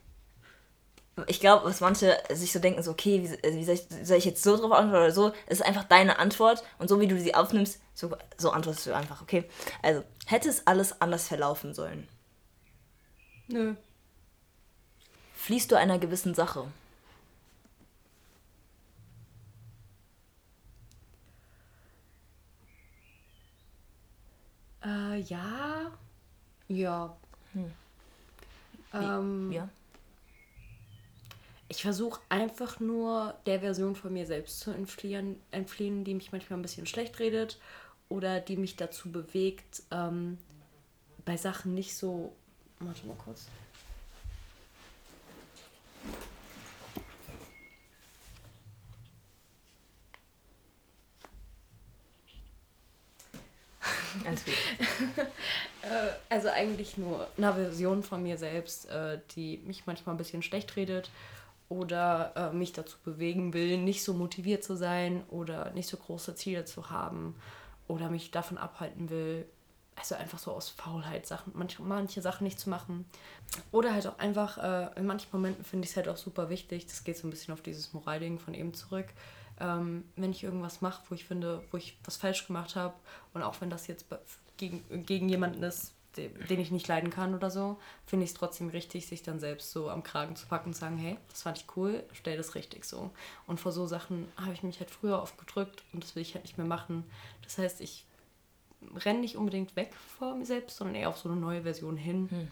ich glaube, was manche sich so denken, so okay, wie soll ich jetzt so drauf antworten oder so, es ist einfach deine Antwort und so wie du sie aufnimmst, so antwortest du einfach, okay? Also, hätte es alles anders verlaufen sollen? Nö. Fließt du einer gewissen Sache? Ja. Ja. Ja. Ich versuche einfach nur, der Version von mir selbst zu entfliehen, die mich manchmal ein bisschen schlecht redet oder die mich dazu bewegt, bei Sachen nicht so... Warte mal kurz. Ganz gut. Also eigentlich nur eine Version von mir selbst, die mich manchmal ein bisschen schlecht redet oder mich dazu bewegen will, nicht so motiviert zu sein oder nicht so große Ziele zu haben oder mich davon abhalten will, also einfach so aus Faulheit Sachen, manche Sachen nicht zu machen. Oder halt auch einfach, in manchen Momenten finde ich es halt auch super wichtig, das geht so ein bisschen auf dieses Moralding von eben zurück, wenn ich irgendwas mache, wo ich finde, wo ich was falsch gemacht habe und auch wenn das jetzt gegen jemanden ist, den ich nicht leiden kann oder so, finde ich es trotzdem richtig, sich dann selbst so am Kragen zu packen und zu sagen, hey, das fand ich cool, stell das richtig so. Und vor so Sachen habe ich mich halt früher oft gedrückt und das will ich halt nicht mehr machen. Das heißt, ich renne nicht unbedingt weg vor mir selbst, sondern eher auf so eine neue Version hin.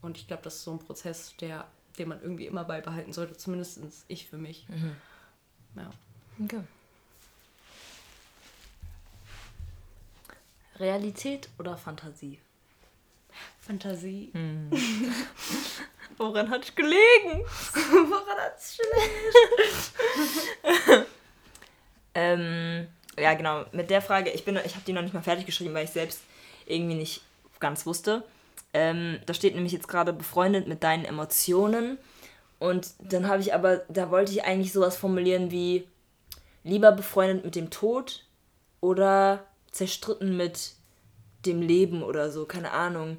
Und ich glaube, das ist so ein Prozess, den man irgendwie immer beibehalten sollte, zumindest ich für mich. Ja. Okay. Realität oder Fantasie? Fantasie. Woran hat es gelegen? Woran hat es gelegen? Ja, genau. Mit der Frage, ich habe die noch nicht mal fertig geschrieben, weil ich selbst irgendwie nicht ganz wusste. Da steht nämlich jetzt gerade befreundet mit deinen Emotionen. Und dann habe ich aber, da wollte ich eigentlich sowas formulieren wie lieber befreundet mit dem Tod oder zerstritten mit dem Leben oder so, keine Ahnung.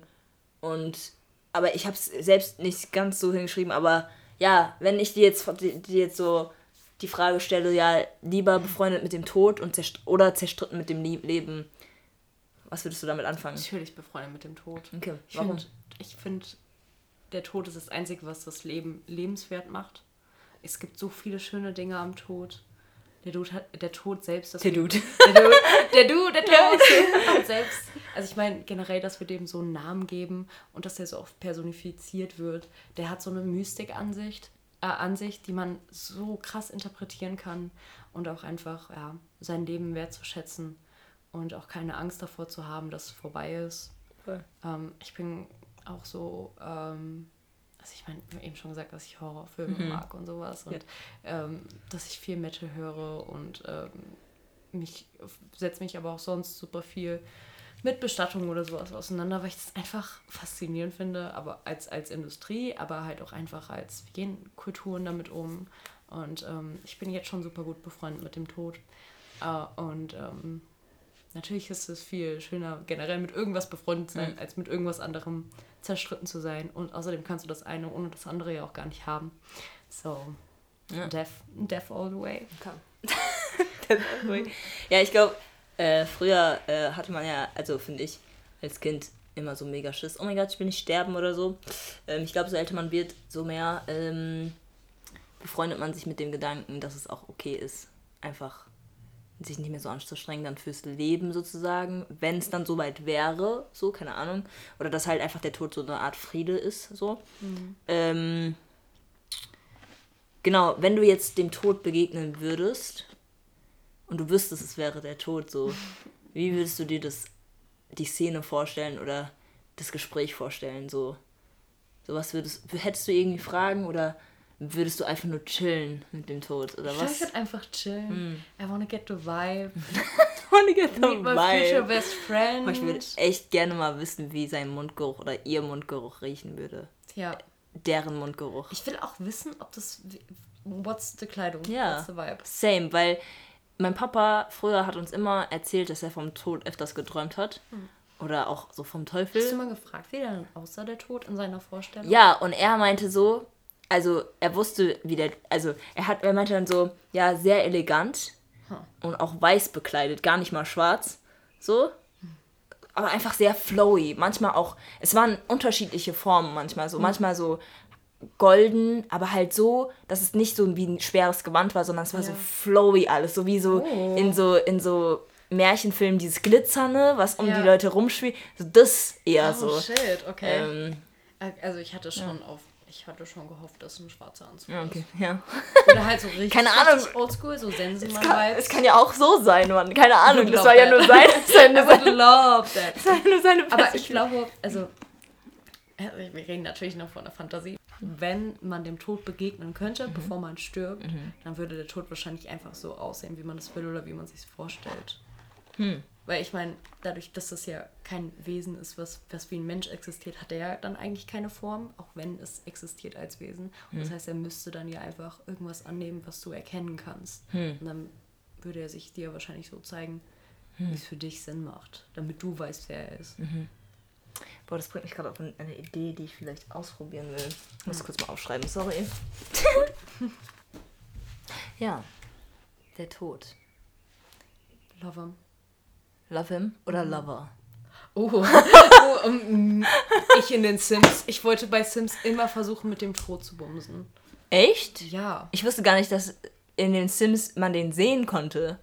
Aber ich habe es selbst nicht ganz so hingeschrieben, aber ja, wenn ich dir jetzt so die Frage stelle, ja, lieber befreundet mit dem Tod und oder zerstritten mit dem Leben, was würdest du damit anfangen? Natürlich befreundet mit dem Tod. Okay, warum? Ich finde, der Tod ist das Einzige, was das Leben lebenswert macht. Es gibt so viele schöne Dinge am Tod. Der Tod selbst. Also ich meine generell, dass wir dem so einen Namen geben und dass der so oft personifiziert wird. Der hat so eine Mystik-Ansicht, die man so krass interpretieren kann und auch einfach ja, sein Leben wertzuschätzen und auch keine Angst davor zu haben, dass es vorbei ist. Cool. Ich bin auch so... Also ich meine, ich habe eben schon gesagt, dass ich Horrorfilme mag und sowas und dass ich viel Metal höre und mich setze mich aber auch sonst super viel mit Bestattungen oder sowas auseinander, weil ich das einfach faszinierend finde, aber als Industrie, aber halt auch einfach als, wir gehen Kulturen damit um und ich bin jetzt schon super gut befreundet mit dem Tod und natürlich ist es viel schöner, generell mit irgendwas befreundet zu sein, als mit irgendwas anderem zerstritten zu sein. Und außerdem kannst du das eine ohne das andere ja auch gar nicht haben. So, ja. Death all the way. Death all the way. Ja, ich glaube, früher hatte man ja, also finde ich, als Kind immer so mega Schiss. Oh mein Gott, ich will nicht sterben oder so. Ich glaube, so älter man wird, so mehr befreundet man sich mit dem Gedanken, dass es auch okay ist, einfach sich nicht mehr so anzustrengen dann fürs Leben sozusagen, wenn es dann soweit wäre, so, keine Ahnung. Oder dass halt einfach der Tod so eine Art Friede ist, so. Genau, wenn du jetzt dem Tod begegnen würdest und du wüsstest, es wäre der Tod, so, wie würdest du dir die Szene vorstellen oder das Gespräch vorstellen, so? Sowas hättest du irgendwie Fragen oder... Würdest du einfach nur chillen mit dem Tod, oder was? Ich würde einfach chillen. I wanna get the vibe. Meet my future best friend. Ich würde echt gerne mal wissen, wie sein Mundgeruch oder ihr Mundgeruch riechen würde. Ja. Deren Mundgeruch. Ich will auch wissen, ob das... What's the Kleidung? Ja. What's the vibe? Same, weil mein Papa früher hat uns immer erzählt, dass er vom Tod öfters geträumt hat. Oder auch so vom Teufel. Hast du mal gefragt, wie dann aussah der Tod in seiner Vorstellung? Ja, und er meinte so... Also er wusste, wie der, also er meinte dann so, ja, sehr elegant und auch weiß bekleidet, gar nicht mal schwarz, so, aber einfach sehr flowy, manchmal auch, es waren unterschiedliche Formen manchmal so golden, aber halt so, dass es nicht so wie ein schweres Gewand war, sondern es war so flowy alles, so wie so in so Märchenfilmen dieses Glitzernde, was um die Leute rumschwirrt, so das eher so. Oh shit, okay. Also ich hatte schon Ich hatte schon gehofft, dass ein schwarzer Anzug ist. Okay, ja. Oder halt so richtig, keine Ahnung, oldschool, so Sensenmann-Vibes. Es kann ja auch so sein, Mann. Keine Ahnung, das war ja nur seine Aber ich glaube, also, wir reden natürlich noch von der Fantasie. Wenn man dem Tod begegnen könnte, bevor man stirbt, dann würde der Tod wahrscheinlich einfach so aussehen, wie man das will oder wie man sich es vorstellt. Weil ich meine, dadurch, dass das ja kein Wesen ist, was wie ein Mensch existiert, hat er ja dann eigentlich keine Form, auch wenn es existiert als Wesen. Und das heißt, er müsste dann ja einfach irgendwas annehmen, was du erkennen kannst. Und dann würde er sich dir wahrscheinlich so zeigen, wie es für dich Sinn macht, damit du weißt, wer er ist. Boah, das bringt mich gerade auf eine Idee, die ich vielleicht ausprobieren will. Ich muss kurz mal aufschreiben, sorry. Ja, der Tod. Lover. Love him oder Lover? Ich in den Sims. Ich wollte bei Sims immer versuchen, mit dem Tod zu bumsen. Echt? Ja. Ich wusste gar nicht, dass in den Sims man den sehen konnte.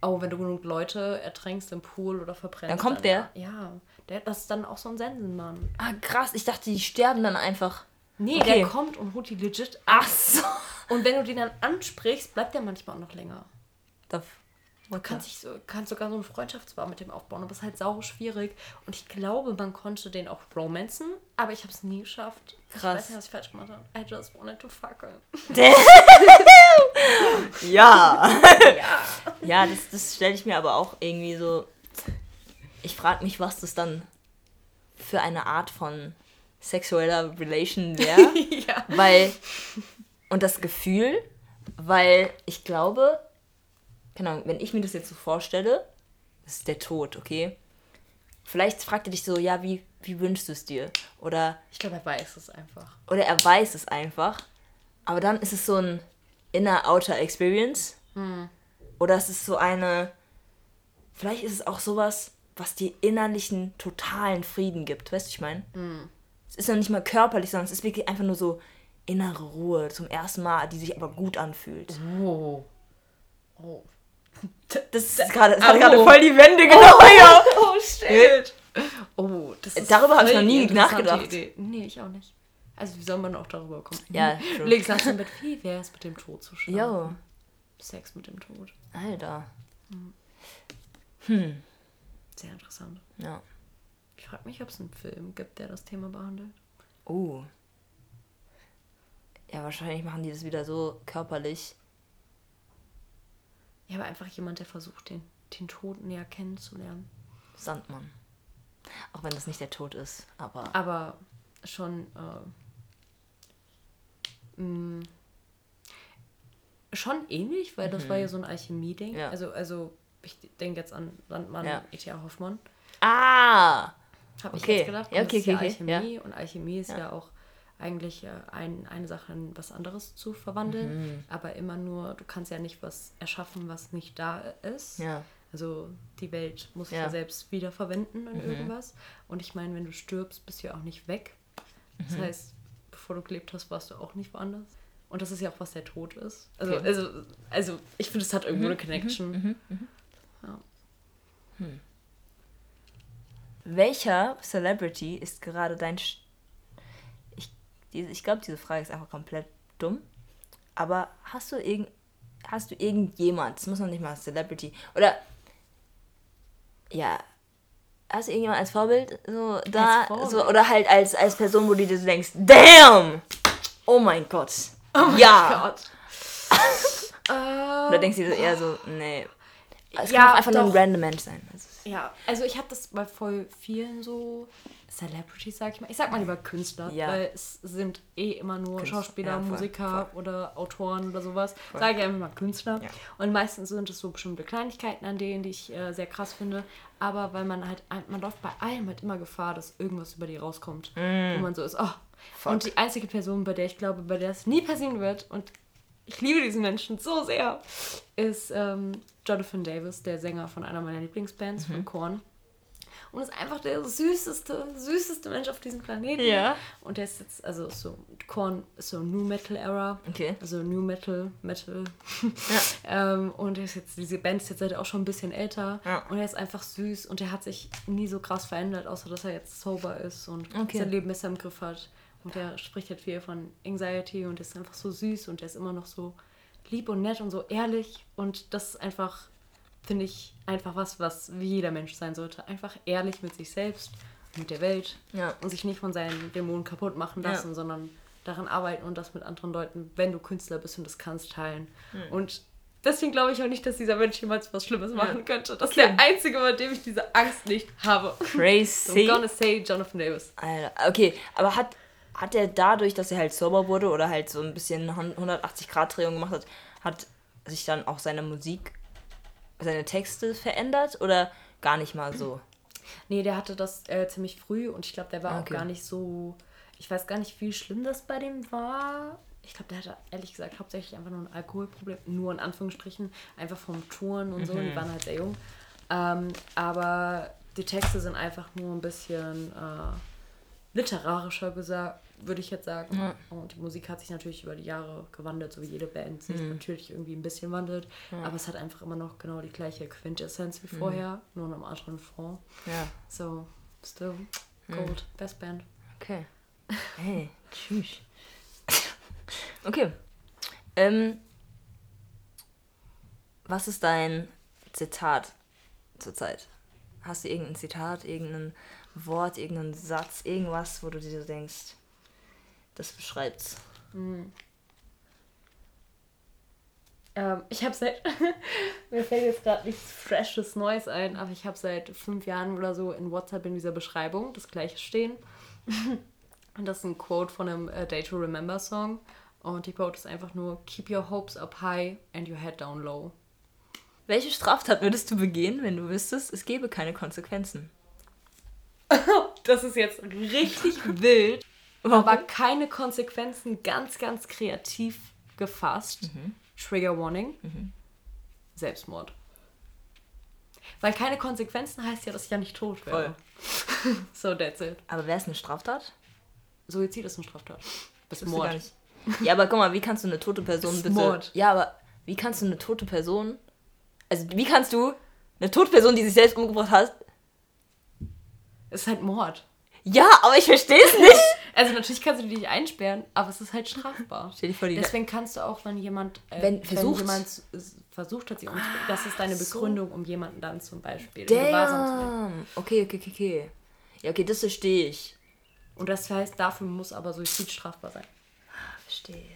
Oh, wenn du genug Leute ertränkst im Pool oder verbrennst. Dann kommt der? Ja. Das ist dann auch so ein Sensenmann. Ah, krass. Ich dachte, die sterben dann einfach. Nee, okay. Der kommt und holt die legit. Ach so. Und wenn du den dann ansprichst, bleibt der manchmal auch noch länger. Man kann sogar so eine Freundschaftsbar mit dem aufbauen, aber es ist halt sau schwierig. Und ich glaube, man konnte den auch romanzen, aber ich habe es nie geschafft. Krass. Ich weiß nicht, was ich falsch gemacht habe. I just wanted to fuck him. Ja, das stelle ich mir aber auch irgendwie so... Ich frage mich, was das dann für eine Art von sexueller Relation wäre. Ja. Weil... Und das Gefühl, weil ich glaube... Keine Ahnung, wenn ich mir das jetzt so vorstelle, das ist der Tod, okay? Vielleicht fragt er dich so, ja, wie wünschst du es dir? Oder... Ich glaube, er weiß es einfach. Oder er weiß es einfach. Aber dann ist es so ein Inner-Outer-Experience. Oder es ist so eine... Vielleicht ist es auch sowas, was dir innerlichen, totalen Frieden gibt. Weißt du, ich meine? Es ist ja nicht mal körperlich, sondern es ist wirklich einfach nur so innere Ruhe zum ersten Mal, die sich aber gut anfühlt. Oh. Das hat gerade voll die Wände genommen. Ja. Oh, shit. Oh, das ist darüber habe ich noch nie nachgedacht. Idee. Nee, ich auch nicht. Also wie soll man auch darüber kommen? Ja, legst nach dem Bett, wie wäre es mit dem Tod zu schauen? Jo. Sex mit dem Tod. Alter. Sehr interessant. Ja. Ich frage mich, ob es einen Film gibt, der das Thema behandelt. Oh. Ja, wahrscheinlich machen die das wieder so körperlich. Ja, aber einfach jemand, der versucht, den Tod näher kennenzulernen. Sandmann. Auch wenn das nicht der Tod ist, aber... Aber schon... schon ähnlich, weil das war ja so ein Alchemie-Ding. Ja. Also ich denke jetzt an Sandmann, E.T.A. Hoffmann. Ah! Habe ich jetzt gedacht. Ja, okay, ist ja Alchemie. Ja. Und Alchemie ist ja auch eigentlich eine Sache in was anderes zu verwandeln, aber immer nur, du kannst ja nicht was erschaffen, was nicht da ist. Ja. Also die Welt muss sich ja selbst wiederverwenden in irgendwas. Und ich meine, wenn du stirbst, bist du ja auch nicht weg. Das heißt, bevor du gelebt hast, warst du auch nicht woanders. Und das ist ja auch, was der Tod ist. Also ich finde, es hat irgendwo eine Connection. Welcher Celebrity ist gerade dein... Ich glaube, diese Frage ist einfach komplett dumm. Aber hast du irgendjemand, das muss noch nicht mal Celebrity, oder ja, hast du irgendjemand als Vorbild so da, so, oder halt als Person, wo du dir so denkst, damn! Oh mein Gott. Oder denkst du dir so eher so, nee. Es kann auch einfach nur ein random Mensch sein. Ja, also ich habe das bei voll vielen so Celebrities, sag ich mal. Ich sag mal lieber Künstler, weil es sind immer nur Künstler, Schauspieler, Musiker oder Autoren oder sowas. Sage ich einfach mal Künstler. Ja. Und meistens sind es so bestimmte Kleinigkeiten an denen, die ich sehr krass finde. Aber weil man läuft bei allem halt immer Gefahr, dass irgendwas über die rauskommt. Wo man so ist, Und die einzige Person, bei der ich glaube, bei der es nie passieren wird, und ich liebe diesen Menschen so sehr, ist Jonathan Davis, der Sänger von einer meiner Lieblingsbands, von Korn. Und ist einfach der süßeste Mensch auf diesem Planeten. Ja. Und der ist jetzt, also so, Korn ist so New Metal Era. Okay. Also New Metal. Ja. Und der ist jetzt, diese Band ist jetzt halt auch schon ein bisschen älter. Ja. Und er ist einfach süß und der hat sich nie so krass verändert, außer dass er jetzt sober ist und sein Leben besser im Griff hat. Und der spricht halt viel von Anxiety und ist einfach so süß und der ist immer noch so lieb und nett und so ehrlich. Und das ist einfach, finde ich, einfach was wie jeder Mensch sein sollte. Einfach ehrlich mit sich selbst, mit der Welt und sich nicht von seinen Dämonen kaputt machen lassen, sondern daran arbeiten und das mit anderen Leuten, wenn du Künstler bist und das kannst, teilen. Und Deswegen glaube ich auch nicht, dass dieser Mensch jemals was Schlimmes machen könnte. Das ist der Einzige, bei dem ich diese Angst nicht habe. Crazy. I'm gonna say Jonathan Davis. Alter, okay, aber hat er dadurch, dass er halt sober wurde oder halt so ein bisschen 180-Grad-Drehung gemacht hat, hat sich dann auch seine Musik, seine Texte verändert oder gar nicht mal so? Nee, der hatte das ziemlich früh und ich glaube, der war auch gar nicht so... Ich weiß gar nicht, wie schlimm das bei dem war. Ich glaube, der hatte ehrlich gesagt hauptsächlich einfach nur ein Alkoholproblem. Nur in Anführungsstrichen. Einfach vom Touren und so. Mhm. Die waren halt sehr jung. Aber die Texte sind einfach nur ein bisschen literarischer gesagt, würde ich jetzt sagen. Mhm. Und die Musik hat sich natürlich über die Jahre gewandelt, so wie jede Band sich natürlich irgendwie ein bisschen wandelt. Mhm. Aber es hat einfach immer noch genau die gleiche Quintessenz wie vorher. Nur in einem anderen Fond. Ja. So, still gold. Best Band. Okay. Hey, tschüss. Okay. Was ist dein Zitat zurzeit? Hast du irgendein Zitat, irgendein Wort, irgendeinen Satz, irgendwas, wo du dir denkst, das beschreibt's? Ich habe seit, mir fällt jetzt gerade nichts Freshes Neues ein, aber ich habe seit 5 Jahren oder so in WhatsApp in dieser Beschreibung das Gleiche stehen. Und das ist ein Quote von einem A Day to Remember Song. Und die Quote ist einfach nur, keep your hopes up high and your head down low. Welche Straftat würdest du begehen, wenn du wüsstest, es gäbe keine Konsequenzen? Das ist jetzt richtig wild. Warum? Aber keine Konsequenzen, ganz, ganz kreativ gefasst. Mhm. Trigger Warning. Mhm. Selbstmord. Weil keine Konsequenzen heißt ja, dass ich ja nicht tot wäre. Voll. So, that's it. Aber wäre es eine Straftat? Suizid ist eine Straftat. Bis Mord. Ja, aber guck mal, wie kannst du eine tote Person bitte... Mord. Ja, aber wie kannst du eine tote Person... Also, wie kannst du eine tote Person, die sich selbst umgebracht hat... Es ist halt Mord. Ja, aber ich verstehe es nicht. Also, natürlich kannst du die nicht einsperren, aber es ist halt strafbar. Stell dir vor, deswegen kannst du auch, wenn jemand... Wenn jemand versucht hat, sie umzubringen, das ist deine Begründung, um jemanden dann zum Beispiel... Damn. In Gewahrsam zu nehmen. Okay. Ja, okay, das verstehe ich. Und das heißt, dafür muss aber Suizid strafbar sein. Verstehe.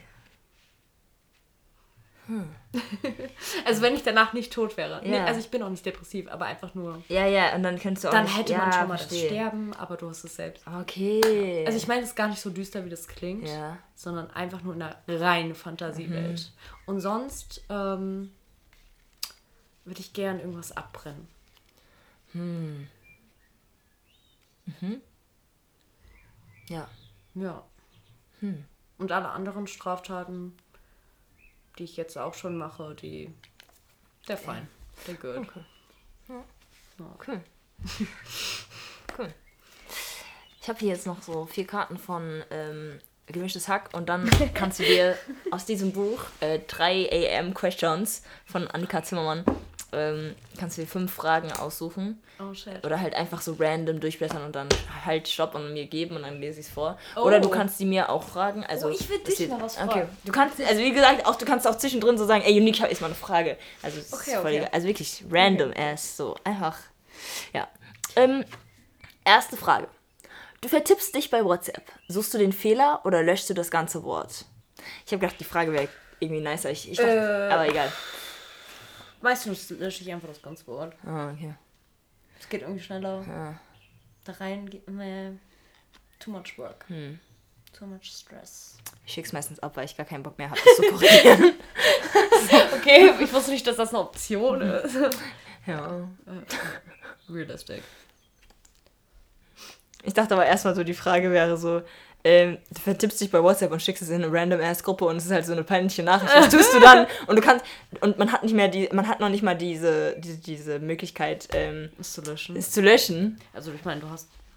Also wenn ich danach nicht tot wäre. Yeah. Nee, also ich bin auch nicht depressiv, aber einfach nur... Ja, und dann könntest du auch... Dann nicht, hätte man schon mal das Sterben, aber du hast es selbst. Okay. Also ich meine, das ist gar nicht so düster, wie das klingt, sondern einfach nur in einer reinen Fantasiewelt. Mhm. Und sonst würde ich gern irgendwas abbrennen. Mhm. Ja. Und alle anderen Straftaten, die ich jetzt auch schon mache, die... They're fine. They're good. Okay. Okay. Cool. Ich habe hier jetzt noch so 4 Karten von gemischtes Hack und dann kannst du dir aus diesem Buch 3 AM Questions von Annika Zimmermann kannst du dir 5 Fragen aussuchen. Oh, shit. Oder halt einfach so random durchblättern und dann halt Stopp und mir geben und dann lese ich es vor. Oh. Oder du kannst die mir auch fragen. Also, ich will dich mal was fragen. Okay. Du kannst, also wie gesagt, auch du kannst auch zwischendrin so sagen, ey, Unique, ich habe erstmal eine Frage. Also, das ist voll egal. Also wirklich random ass, so einfach. Ja. Erste Frage. Du vertippst dich bei WhatsApp. Suchst du den Fehler oder löschst du das ganze Wort? Ich habe gedacht, die Frage wäre irgendwie nicer. Ich dachte, aber egal. Weißt du, das lösche ich einfach das ganze Wort. Ah, okay. Es geht irgendwie schneller. Ja. Da rein geht immer too much work. Too much stress. Ich schick's meistens ab, weil ich gar keinen Bock mehr habe, das zu korrigieren. Okay, ich wusste nicht, dass das eine Option ist. Ja. Realistic. Ich dachte aber erstmal so, die Frage wäre so, du vertippst dich bei WhatsApp und schickst es in eine Random-Ass-Gruppe und es ist halt so eine peinliche Nachricht. Was tust du dann? Und du kannst, und man hat noch nicht mal diese Möglichkeit, es zu löschen. Also ich meine,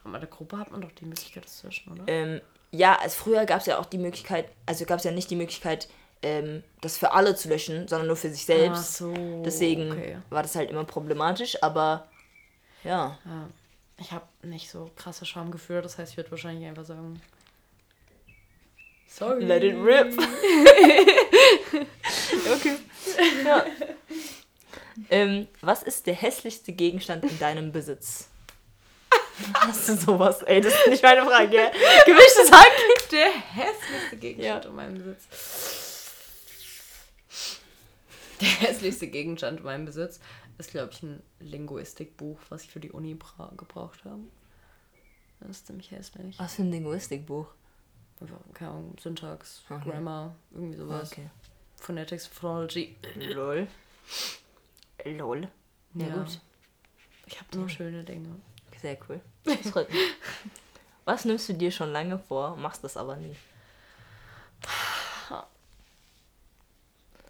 bei der Gruppe hat man doch die Möglichkeit, es zu löschen, oder? Ja, also früher gab es ja auch die Möglichkeit, also gab es ja nicht die Möglichkeit, das für alle zu löschen, sondern nur für sich selbst. Ach so, deswegen war das halt immer problematisch, aber ja. Ich habe nicht so krasse Schamgefühle, das heißt, ich würde wahrscheinlich einfach sagen, sorry. Let it rip. Okay. Ja. Was ist der hässlichste Gegenstand in deinem Besitz? Hast du sowas? Ey, das ist nicht meine Frage, gell? Gemischtes Hack. Der hässlichste Gegenstand in meinem Besitz. Der hässlichste Gegenstand in meinem Besitz ist, glaube ich, ein Linguistikbuch, was ich für die Uni gebraucht habe. Das ist ziemlich hässlich. Was für ein Linguistikbuch? Keine Ahnung, Syntax, okay. Grammar, irgendwie sowas. Okay. Phonetics, Phonology. Lol. Ja, ja. Gut. Ich habe nur schöne Dinge. Sehr cool. Das freut mich. Was nimmst du dir schon lange vor, machst das aber nie?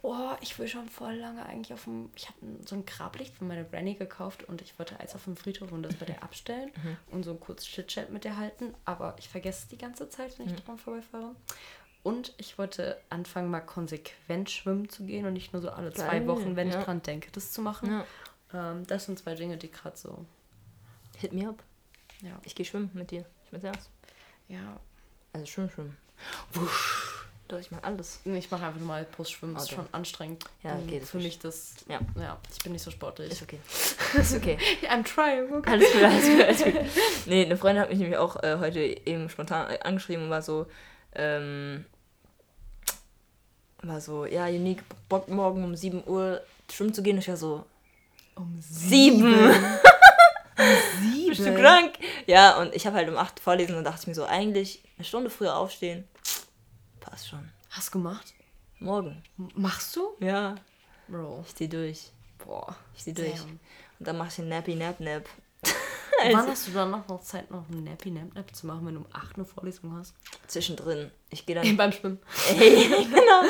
Oh, ich will schon voll lange eigentlich Ich habe so ein Grablicht von meiner Granny gekauft und ich wollte eins auf dem Friedhof und das bei der abstellen und so einen kurzen Chit-Chat mit der halten. Aber ich vergesse es die ganze Zeit, wenn ich dran vorbeifahre. Und ich wollte anfangen, mal konsequent schwimmen zu gehen und nicht nur so alle 2 Wochen, wenn ich dran denke, das zu machen. Ja. Das sind 2 Dinge, die gerade so... Hit me up. Ja. Ich gehe schwimmen mit dir. Ich mach's erst. Ja. Also schwimmen. Wusch. Doch, ich mache alles. Ich mache einfach mal Brustschwimmen, ist schon anstrengend. Ja, geht es. Für mich das. Ja. Ja, ich bin nicht so sportlich. Ist okay. Ist okay. I'm trying. Okay. Alles gut. Nee, eine Freundin hat mich nämlich auch heute eben spontan angeschrieben und war so, ja, Unique, Bock morgen um 7 Uhr schwimmen zu gehen. Ich war so, um 7? Bist du krank? Ja, und ich habe halt um 8 vorlesen und dachte ich mir so, eigentlich eine Stunde früher aufstehen. Passt schon. Hast du gemacht? Morgen. Machst du? Ja. Bro. Ich zieh durch. Boah. Ich zieh durch. Damn. Und dann mach ich den Nappy-Nap-Nap. Also, wann hast du dann noch Zeit, noch einen Nappy-Nap-Nap zu machen, wenn du um 8 eine Vorlesung hast? Zwischendrin. Ich gehe dann... beim Schwimmen. Genau.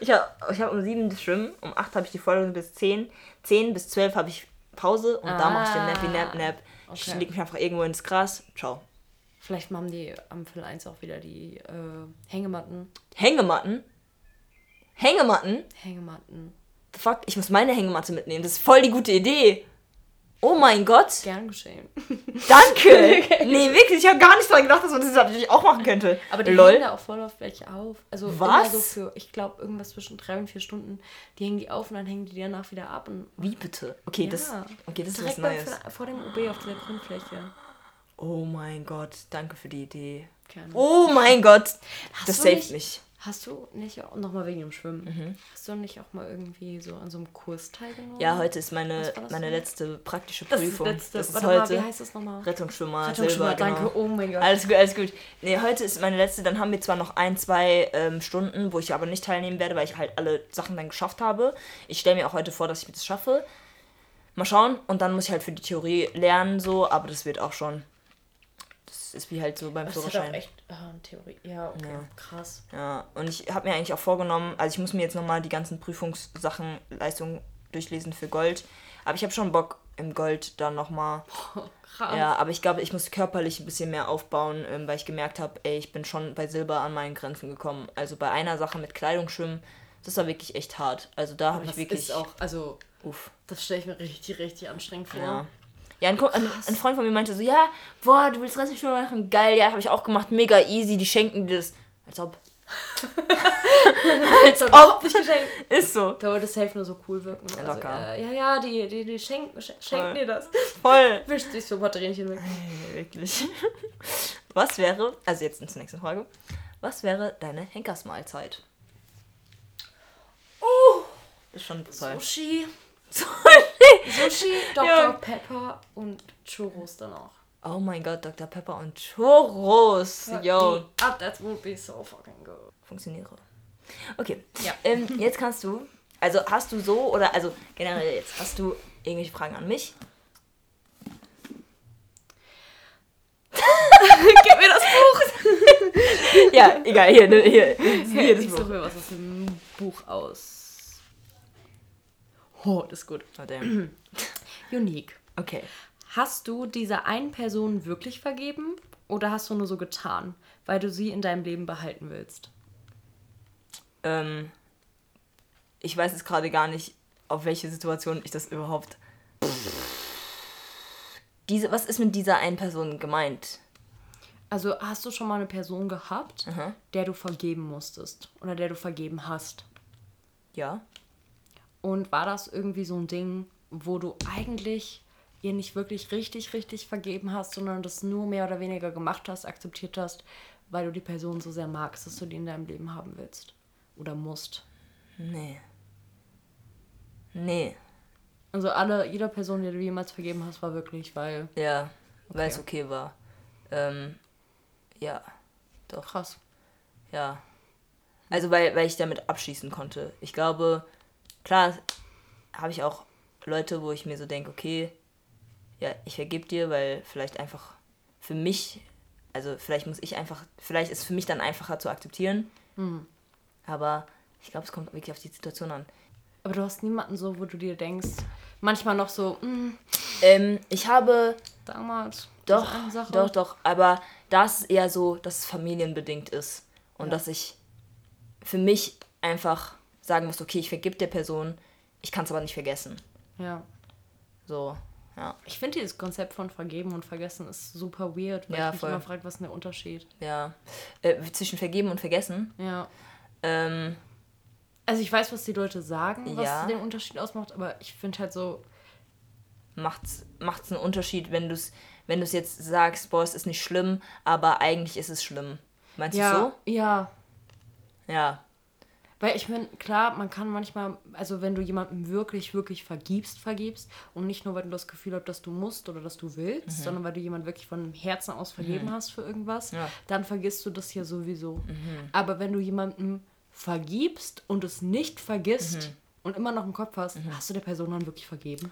Ich hab um 7 das Schwimmen, um 8 habe ich die Vorlesung bis 10. 10 bis 12 habe ich Pause und da mache ich den Nappy-Nap-Nap. Okay. Ich leg mich einfach irgendwo ins Gras. Ciao. Vielleicht machen die am Viertel 1 auch wieder die Hängematten. Hängematten? The fuck, ich muss meine Hängematte mitnehmen. Das ist voll die gute Idee. Oh mein Gott. Gern geschehen. Danke. Nee, wirklich, ich habe gar nicht daran gedacht, dass man das natürlich auch machen könnte. Aber die hängen da auch voll auf welche auf. Also was? Immer so für, ich glaube, irgendwas zwischen 3 und 4 Stunden. Die hängen die auf und dann hängen die danach wieder ab. Und wie bitte? Okay, ja. Das ist was Neues. Direkt vor dem OB auf dieser Grundfläche. Oh mein Gott, danke für die Idee. Gerne. Oh mein Gott, das saved mich. Hast du nicht auch, nochmal wegen dem Schwimmen, hast du nicht auch mal irgendwie so an so einem Kurs teilgenommen? Ja, heute ist meine letzte praktische Prüfung. Das ist heute. Wie heißt das nochmal? Rettungsschwimmer, Silber, danke, genau. Oh mein Gott. Alles gut. Nee, heute ist meine letzte, dann haben wir zwar noch 1-2 Stunden, wo ich aber nicht teilnehmen werde, weil ich halt alle Sachen dann geschafft habe. Ich stelle mir auch heute vor, dass ich das schaffe. Mal schauen, und dann muss ich halt für die Theorie lernen, so, aber das wird auch schon... Das ist wie halt so beim Führerschein. Das ist doch echt Theorie. Ja, okay, ja. Krass. Ja, und ich habe mir eigentlich auch vorgenommen, also ich muss mir jetzt nochmal die ganzen Prüfungssachen, Leistungen durchlesen für Gold. Aber ich habe schon Bock im Gold dann nochmal. Krass. Ja, aber ich glaube, ich muss körperlich ein bisschen mehr aufbauen, weil ich gemerkt habe, ey, ich bin schon bei Silber an meinen Grenzen gekommen. Also bei einer Sache mit Kleidung schwimmen, das war wirklich echt hart. Also da habe ich wirklich... Das ist auch, also... Uff. Das stelle ich mir richtig, richtig anstrengend vor. Ja. Ja, ein Freund von mir meinte so, ja, boah, du willst Rettungsschwimmer machen? Geil, ja, habe ich auch gemacht, mega easy, die schenken dir das. Als ob. Als ob. Ist so. Da würde das safe nur so cool wirken. Ja, also, locker. Die schenken dir das. Voll. Wischst dich so ein paar Tränchen weg. Wirklich. Was wäre, also jetzt zur nächsten Frage, was wäre deine Henkersmahlzeit? Oh. Ist schon toll. Sushi, Dr. Pepper und Churros dann auch. Oh mein Gott, Dr. Pepper und Churros. Yo. That would be so fucking good. Funktioniere. Okay. Ja. Jetzt kannst du, also hast du so oder, also generell jetzt, hast du irgendwelche Fragen an mich? Gib mir das Buch! Ja, egal, hier das Buch. Ich suche mir was aus dem Buch aus. Oh, das ist gut. Oh, damn. Unique. Okay. Hast du dieser einen Person wirklich vergeben oder hast du nur so getan, weil du sie in deinem Leben behalten willst? Ich weiß jetzt gerade gar nicht, auf welche Situation ich das überhaupt... Was ist mit dieser einen Person gemeint? Also hast du schon mal eine Person gehabt, der du vergeben musstest oder der du vergeben hast? Ja. Und war das irgendwie so ein Ding, wo du eigentlich ihr nicht wirklich richtig, richtig vergeben hast, sondern das nur mehr oder weniger gemacht hast, akzeptiert hast, weil du die Person so sehr magst, dass du die in deinem Leben haben willst oder musst? Nee. Nee. Also jeder Person, die du jemals vergeben hast, war wirklich, weil... Ja, okay. Weil es okay war. Ja, doch. Krass. Ja. Also, weil ich damit abschließen konnte. Ich glaube, klar, habe ich auch Leute, wo ich mir so denke, okay, ja, ich vergebe dir, weil vielleicht einfach für mich, also vielleicht ist es für mich dann einfacher zu akzeptieren. Mhm. Aber ich glaube, es kommt wirklich auf die Situation an. Aber du hast niemanden so, wo du dir denkst, manchmal noch so, ich habe... Damals. Doch, aber das eher so, dass es familienbedingt ist. Und dass ich für mich einfach sagen muss, okay, ich vergib der Person, ich kann es aber nicht vergessen. Ja. So, ja. Ich finde dieses Konzept von Vergeben und Vergessen ist super weird, weil ich mich immer frage, was ist der Unterschied? Ja. Zwischen Vergeben und Vergessen? Ja. Also ich weiß, was die Leute sagen, was den Unterschied ausmacht, aber ich finde halt so... Macht's einen Unterschied, wenn du es jetzt sagst, boah, es ist nicht schlimm, aber eigentlich ist es schlimm. Meinst du so? Ja. Ja. Weil ich meine, klar, man kann manchmal, also wenn du jemandem wirklich, wirklich vergibst und nicht nur, weil du das Gefühl hast, dass du musst oder dass du willst, sondern weil du jemanden wirklich von Herzen aus vergeben hast für irgendwas, dann vergisst du das hier sowieso. Mhm. Aber wenn du jemandem vergibst und es nicht vergisst und immer noch im Kopf hast, hast du der Person dann wirklich vergeben?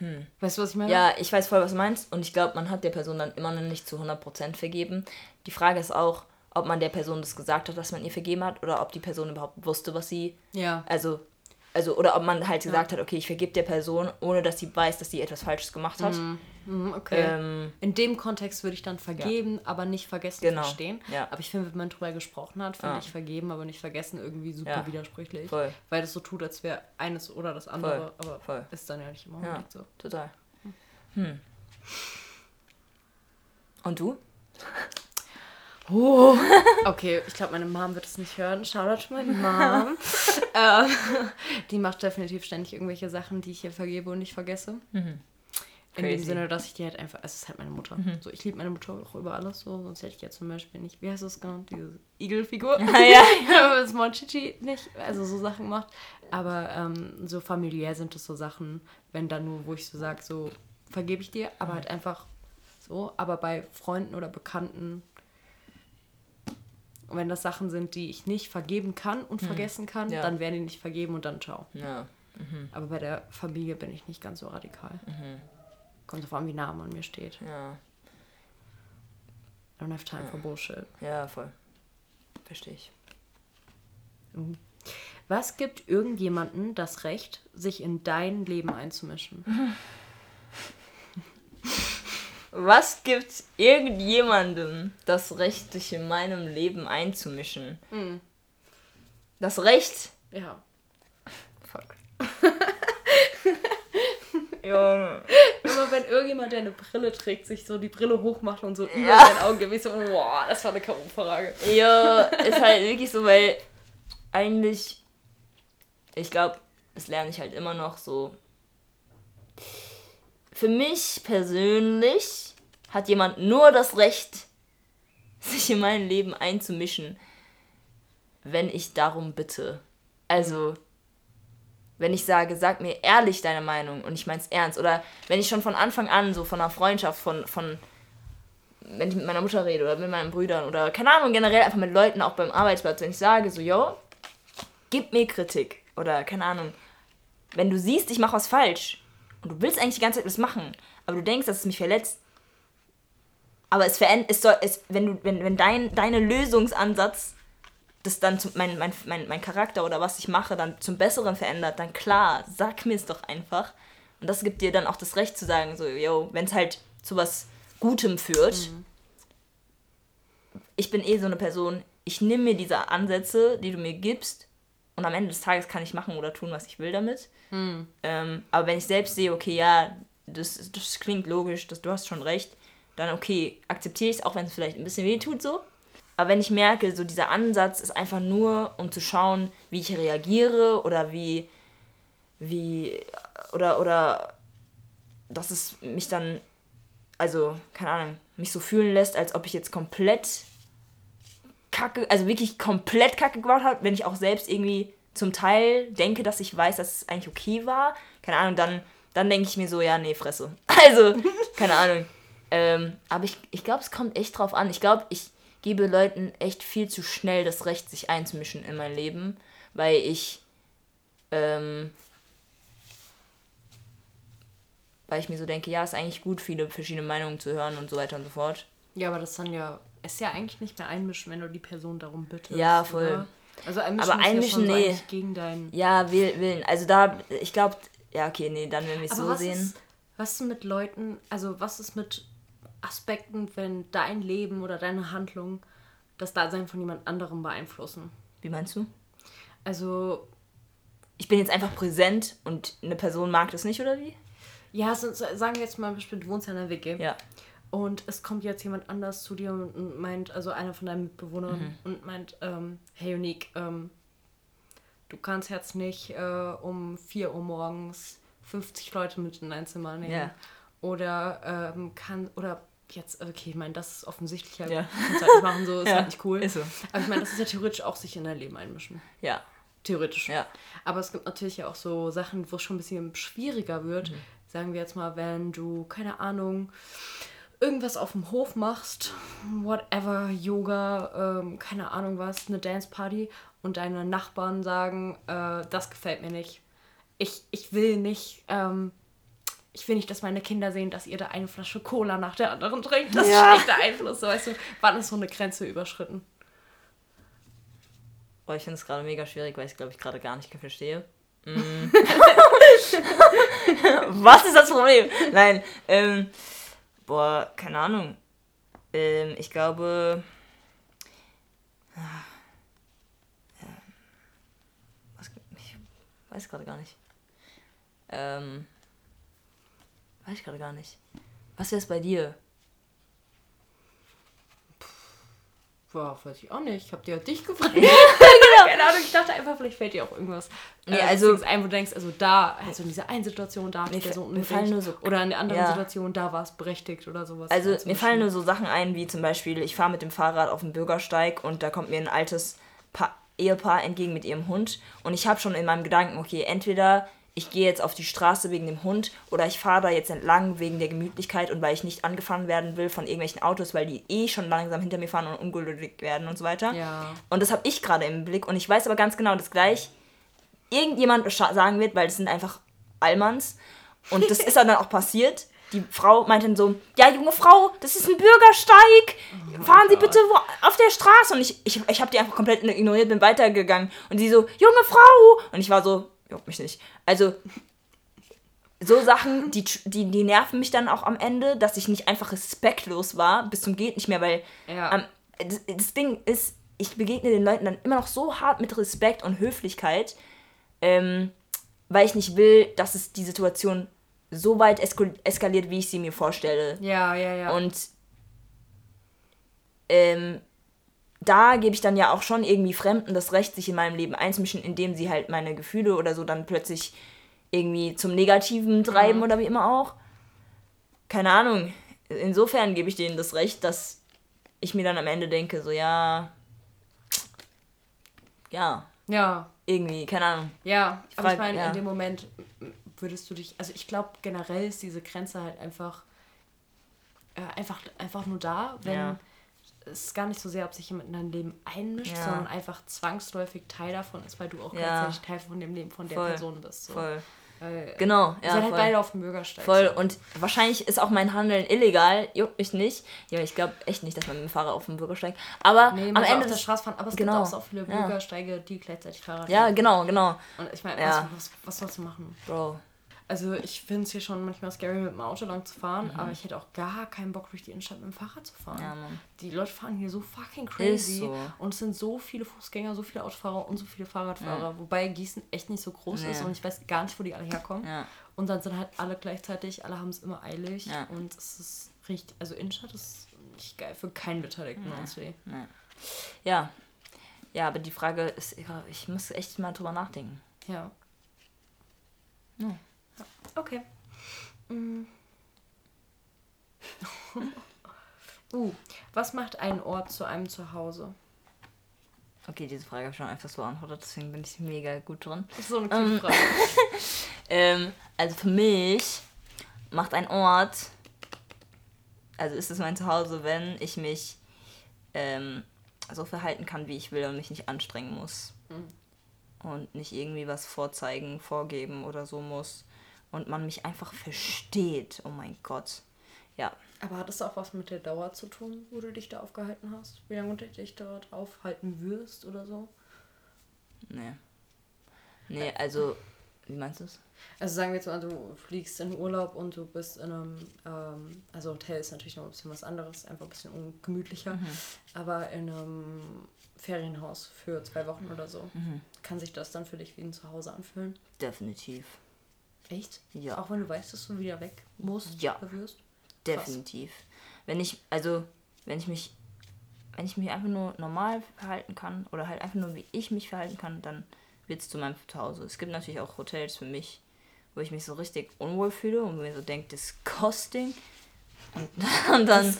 Mhm. Weißt du, was ich meine? Ja, ich weiß voll, was du meinst. Und ich glaube, man hat der Person dann immer noch nicht zu 100% vergeben. Die Frage ist auch, ob man der Person das gesagt hat, was man ihr vergeben hat, oder ob die Person überhaupt wusste, was sie... Ja. Also oder ob man halt gesagt hat, okay, ich vergebe der Person, ohne dass sie weiß, dass sie etwas Falsches gemacht hat. Okay. In dem Kontext würde ich dann vergeben, aber nicht vergessen verstehen. Ja. Aber ich finde, wenn man drüber gesprochen hat, finde ich vergeben, aber nicht vergessen irgendwie super widersprüchlich. Voll. Weil das so tut, als wäre eines oder das andere, aber ist dann ja nicht immer nicht so. Total. Hm. Und du? Oh. Okay, ich glaube, meine Mom wird es nicht hören. Shoutout to meine Mom. Die macht definitiv ständig irgendwelche Sachen, die ich hier vergebe und nicht vergesse. Mhm. In dem Sinne, dass ich die halt einfach... Es ist halt meine Mutter. Mhm. So, ich liebe meine Mutter auch über alles. So. Sonst hätte ich ja zum Beispiel nicht... Wie heißt das genau? Diese Igelfigur. Ja. Das Monchichi nicht. Also so Sachen macht. Aber so familiär sind das so Sachen, wenn dann nur, wo ich so sage, so vergebe ich dir. Aber halt einfach so. Aber bei Freunden oder Bekannten... Und wenn das Sachen sind, die ich nicht vergeben kann und vergessen kann, dann werden die nicht vergeben und dann ciao. Ja. Mhm. Aber bei der Familie bin ich nicht ganz so radikal. Mhm. Kommt drauf an, wie nah man mir steht. Ja. I don't have time for Bullshit. Ja, voll. Verstehe ich. Mhm. Was gibt irgendjemandem das Recht, sich in dein Leben einzumischen? Was gibt irgendjemandem das Recht, sich in meinem Leben einzumischen? Mhm. Das Recht? Ja. Fuck. Ja. Immer wenn irgendjemand, der eine Brille trägt, sich so die Brille hochmacht und so über sein Augengebiss, so, boah, das war eine K.O.-Frage. Ja, ist halt wirklich so, weil eigentlich, ich glaube, das lerne ich halt immer noch so. Für mich persönlich hat jemand nur das Recht, sich in mein Leben einzumischen, wenn ich darum bitte. Also, wenn ich sage, sag mir ehrlich deine Meinung und ich mein's ernst. Oder wenn ich schon von Anfang an so von einer Freundschaft, wenn ich mit meiner Mutter rede oder mit meinen Brüdern oder keine Ahnung, generell einfach mit Leuten auch beim Arbeitsplatz, wenn ich sage so, yo, gib mir Kritik oder keine Ahnung, wenn du siehst, ich mache was falsch, und du willst eigentlich die ganze Zeit was machen, aber du denkst, dass es mich verletzt. Aber wenn dein Lösungsansatz das dann mein Charakter oder was ich mache dann zum Besseren verändert, dann klar, sag mir es doch einfach. Und das gibt dir dann auch das Recht zu sagen, so, yo, wenn es halt zu was Gutem führt. Mhm. Ich bin eh so eine Person, ich nehme mir diese Ansätze, die du mir gibst, und am Ende des Tages kann ich machen oder tun, was ich will damit. Hm. Aber wenn ich selbst sehe, okay, ja, das klingt logisch, du hast schon recht, dann okay, akzeptiere ich es, auch wenn es vielleicht ein bisschen weh tut so. Aber wenn ich merke, so dieser Ansatz ist einfach nur, um zu schauen, wie ich reagiere oder wie oder dass es mich dann, also, keine Ahnung, mich so fühlen lässt, als ob ich jetzt komplett Kacke, also wirklich komplett Kacke gebaut habe, wenn ich auch selbst irgendwie zum Teil denke, dass ich weiß, dass es eigentlich okay war, keine Ahnung, dann denke ich mir so, ja, nee, Fresse. Also, keine Ahnung. Aber ich glaube, es kommt echt drauf an. Ich glaube, ich gebe Leuten echt viel zu schnell das Recht, sich einzumischen in mein Leben, weil ich mir so denke, ja, ist eigentlich gut, viele verschiedene Meinungen zu hören und so weiter und so fort. Ja, aber das dann ja, ist ja eigentlich nicht mehr einmischen, wenn du die Person darum bittest. Ja, voll. Oder? Also einmischen ja nee. So gegen deinen... Ja, Willen. Also da, ich glaube, ja, okay, nee, dann wenn wir es so sehen. Was ist mit Aspekten, wenn dein Leben oder deine Handlung das Dasein von jemand anderem beeinflussen? Wie meinst du? Also... Ich bin jetzt einfach präsent und eine Person mag das nicht, oder wie? Ja, so, sagen wir jetzt mal, du wohnst ja in der WG. Ja. Und es kommt jetzt jemand anders zu dir und meint, also einer von deinen Mitbewohnern, und meint, hey Unique, du kannst jetzt nicht um 4 Uhr morgens 50 Leute mit in dein Zimmer nehmen. Yeah. Oder okay, ich meine, das ist offensichtlich, ja, yeah. Kannst du halt nicht machen, so ist ja. Halt nicht cool. Ist so. Aber ich meine, das ist ja theoretisch auch sich in dein Leben einmischen. Ja. Theoretisch. Ja. Aber es gibt natürlich ja auch so Sachen, wo es schon ein bisschen schwieriger wird. Mhm. Sagen wir jetzt mal, wenn du, keine Ahnung, irgendwas auf dem Hof machst, whatever, Yoga, keine Ahnung was, eine Dance-Party und deine Nachbarn sagen, das gefällt mir nicht. Ich will nicht, dass meine Kinder sehen, dass ihr da eine Flasche Cola nach der anderen trinkt. Das ja. Ist schlechter Einfluss, weißt du. Wann ist so eine Grenze überschritten? Ich finde es gerade mega schwierig, weil ich es, glaube ich, gerade gar nicht verstehe. Mm. Was ist das Problem? Nein, keine Ahnung. Ich glaube... Ich weiß gerade gar nicht. Was wäre es bei dir? Boah, weiß ich auch nicht. Ich hab dir ja dich gefragt. Genau. Keine Ahnung, ich dachte einfach, vielleicht fällt dir auch irgendwas. Nee, also ein, wo du denkst, also da, also in dieser einen Situation, da hat der so unbedingt. Oder in der anderen ja. Situation, da war es berechtigt oder sowas. Also mir fallen nur so Sachen ein, wie zum Beispiel, ich fahre mit dem Fahrrad auf den Bürgersteig und da kommt mir ein altes Ehepaar entgegen mit ihrem Hund. Und ich habe schon in meinem Gedanken, okay, entweder ich gehe jetzt auf die Straße wegen dem Hund oder ich fahre da jetzt entlang wegen der Gemütlichkeit und weil ich nicht angefangen werden will von irgendwelchen Autos, weil die eh schon langsam hinter mir fahren und ungeduldig werden und so weiter. Ja. Und das habe ich gerade im Blick und ich weiß aber ganz genau, dass gleich irgendjemand sagen wird, weil das sind einfach Allmanns und das ist dann auch passiert. Die Frau meinte dann so, ja, junge Frau, das ist ein Bürgersteig, fahren Sie bitte auf der Straße. Und ich habe die einfach komplett ignoriert, bin weitergegangen und sie so, junge Frau. Und ich war so, juckt mich nicht. Also, so Sachen, die nerven mich dann auch am Ende, dass ich nicht einfach respektlos war, bis zum geht nicht mehr, weil ja. Das Ding ist, ich begegne den Leuten dann immer noch so hart mit Respekt und Höflichkeit, weil ich nicht will, dass es die Situation so weit eskaliert, wie ich sie mir vorstelle. Ja. Und da gebe ich dann ja auch schon irgendwie Fremden das Recht, sich in meinem Leben einzumischen, indem sie halt meine Gefühle oder so dann plötzlich irgendwie zum Negativen treiben oder wie immer auch. Keine Ahnung. Insofern gebe ich denen das Recht, dass ich mir dann am Ende denke, so ja. Irgendwie, keine Ahnung. Ja, aber ich meine, in dem Moment würdest du dich, also ich glaube generell ist diese Grenze halt einfach nur da, wenn... Ja. Es ist gar nicht so sehr, ob sich jemand in dein Leben einmischt, sondern einfach zwangsläufig Teil davon ist, weil du auch gleichzeitig Teil von dem Leben von der Person bist. So. Voll. Genau. Ihr seid halt beide auf dem Bürgersteig. Voll. Und wahrscheinlich ist auch mein Handeln illegal. Juckt mich nicht. Ja, ich glaube echt nicht, dass man mit dem Fahrer auf dem Bürgersteig. Aber nee, am Ende auf der Straße fahren. Aber es gibt auch so viele Bürgersteige, die gleichzeitig Fahrrad fahren. Ja, genau. Und ich meine, was sollst du machen? Bro. Also ich finde es hier schon manchmal scary, mit dem Auto lang zu fahren, aber ich hätte auch gar keinen Bock, durch die Innenstadt mit dem Fahrrad zu fahren. Ja, die Leute fahren hier so fucking crazy. So. Und es sind so viele Fußgänger, so viele Autofahrer und so viele Fahrradfahrer. Ja. Wobei Gießen echt nicht so groß ist und ich weiß gar nicht, wo die alle herkommen. Ja. Und dann sind halt alle gleichzeitig, alle haben es immer eilig. Ja. Und es ist richtig, also Innenstadt ist nicht geil für keinen Beteiligten. Ja, aber die Frage ist, ich muss echt mal drüber nachdenken. Ja. Okay. Was macht einen Ort zu einem Zuhause? Okay, diese Frage habe ich schon einfach so beantwortet, deswegen bin ich mega gut drin. Das ist so eine coole Frage. Also für mich macht ein Ort, also ist es mein Zuhause, wenn ich mich so verhalten kann, wie ich will und mich nicht anstrengen muss. Mhm. Und nicht irgendwie was vorzeigen, vorgeben oder so muss. Und man mich einfach versteht. Oh mein Gott. Ja. Aber hat das auch was mit der Dauer zu tun, wo du dich da aufgehalten hast? Wie lange du dich dort aufhalten wirst oder so? Nee. Nee, also, wie meinst du es? Also sagen wir jetzt mal, du fliegst in Urlaub und du bist in einem, also Hotel ist natürlich noch ein bisschen was anderes, einfach ein bisschen ungemütlicher, mhm. aber in einem Ferienhaus für 2 Wochen oder so. Mhm. Kann sich das dann für dich wie ein Zuhause anfühlen? Definitiv. Echt? Ja. Auch wenn du weißt, dass du wieder weg musst? Ja. Wirst? Definitiv. Krass. Wenn ich mich einfach nur normal verhalten kann oder halt einfach nur wie ich mich verhalten kann, dann wird es zu meinem Zuhause. Es gibt natürlich auch Hotels für mich, wo ich mich so richtig unwohl fühle und mir so denke, disgusting. Und dann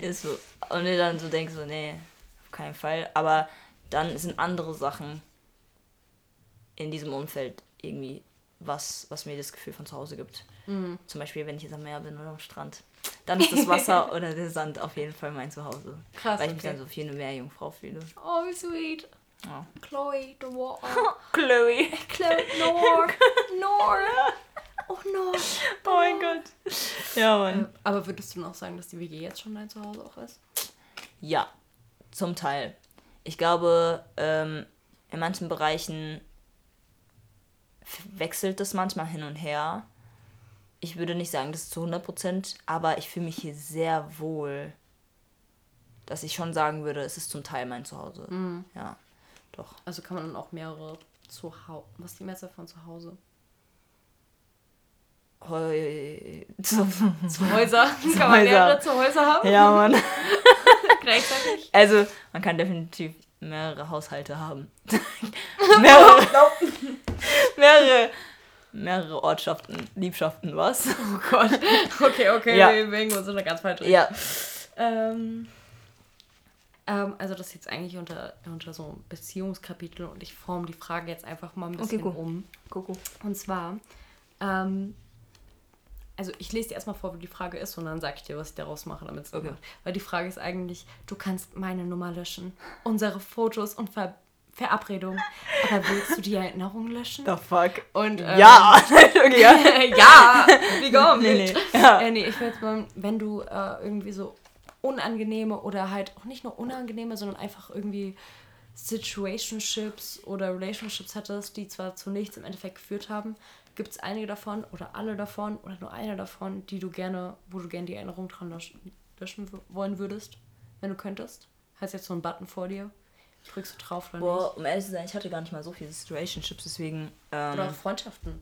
ist so, und mir dann so denke so, nee, auf keinen Fall. Aber dann sind andere Sachen in diesem Umfeld irgendwie was mir das Gefühl von zu Hause gibt. Mhm. Zum Beispiel, wenn ich jetzt am Meer bin oder am Strand. Dann ist das Wasser oder der Sand auf jeden Fall mein Zuhause. Krass, weil ich mich dann so viel eine Meerjungfrau fühle. Oh, wie sweet. Ja. Chloe, the water. Chloe, Nor. Oh, Nor. Oh mein Gott. Ja, Mann. Aber würdest du noch sagen, dass die WG jetzt schon dein Zuhause auch ist? Ja, zum Teil. Ich glaube, in manchen Bereichen wechselt das manchmal hin und her. Ich würde nicht sagen, das ist zu 100%, aber ich fühle mich hier sehr wohl, dass ich schon sagen würde, es ist zum Teil mein Zuhause. Mhm. Ja, doch. Also kann man dann auch mehrere Zuhause... Was ist die Mehrzahl von Zuhause? Zuhäuser. Kann man mehrere Zuhäuser haben? Ja, Mann. Gleichzeitig? Also, man kann definitiv mehrere Haushalte haben. Mehrere Ortschaften, Liebschaften, was? Oh Gott. Okay, ja. Wir bewegen uns in eine ganz falsche Richtung. Ja. Also das ist jetzt eigentlich unter so einem Beziehungskapitel und ich forme die Frage jetzt einfach mal ein bisschen um. Cool. Und zwar, also ich lese dir erstmal vor, wie die Frage ist und dann sage ich dir, was ich daraus mache, damit es okay. Weil die Frage ist eigentlich, du kannst meine Nummer löschen, unsere Fotos und Verabredung. Aber willst du die Erinnerung löschen? The fuck. Und, ja! Okay, ja! Ja! Wie komm? Nee, ich will jetzt mal, wenn du irgendwie so unangenehme oder halt auch nicht nur unangenehme, sondern einfach irgendwie Situationships oder Relationships hattest, die zwar zu nichts im Endeffekt geführt haben, gibt es einige davon oder alle davon oder nur eine davon, wo du gerne die Erinnerung dran löschen wollen würdest, wenn du könntest? Hast jetzt so einen Button vor dir? Drückst du drauf oder nicht? Boah, um ehrlich zu sein, ich hatte gar nicht mal so viele Situationships, deswegen... oder auch Freundschaften.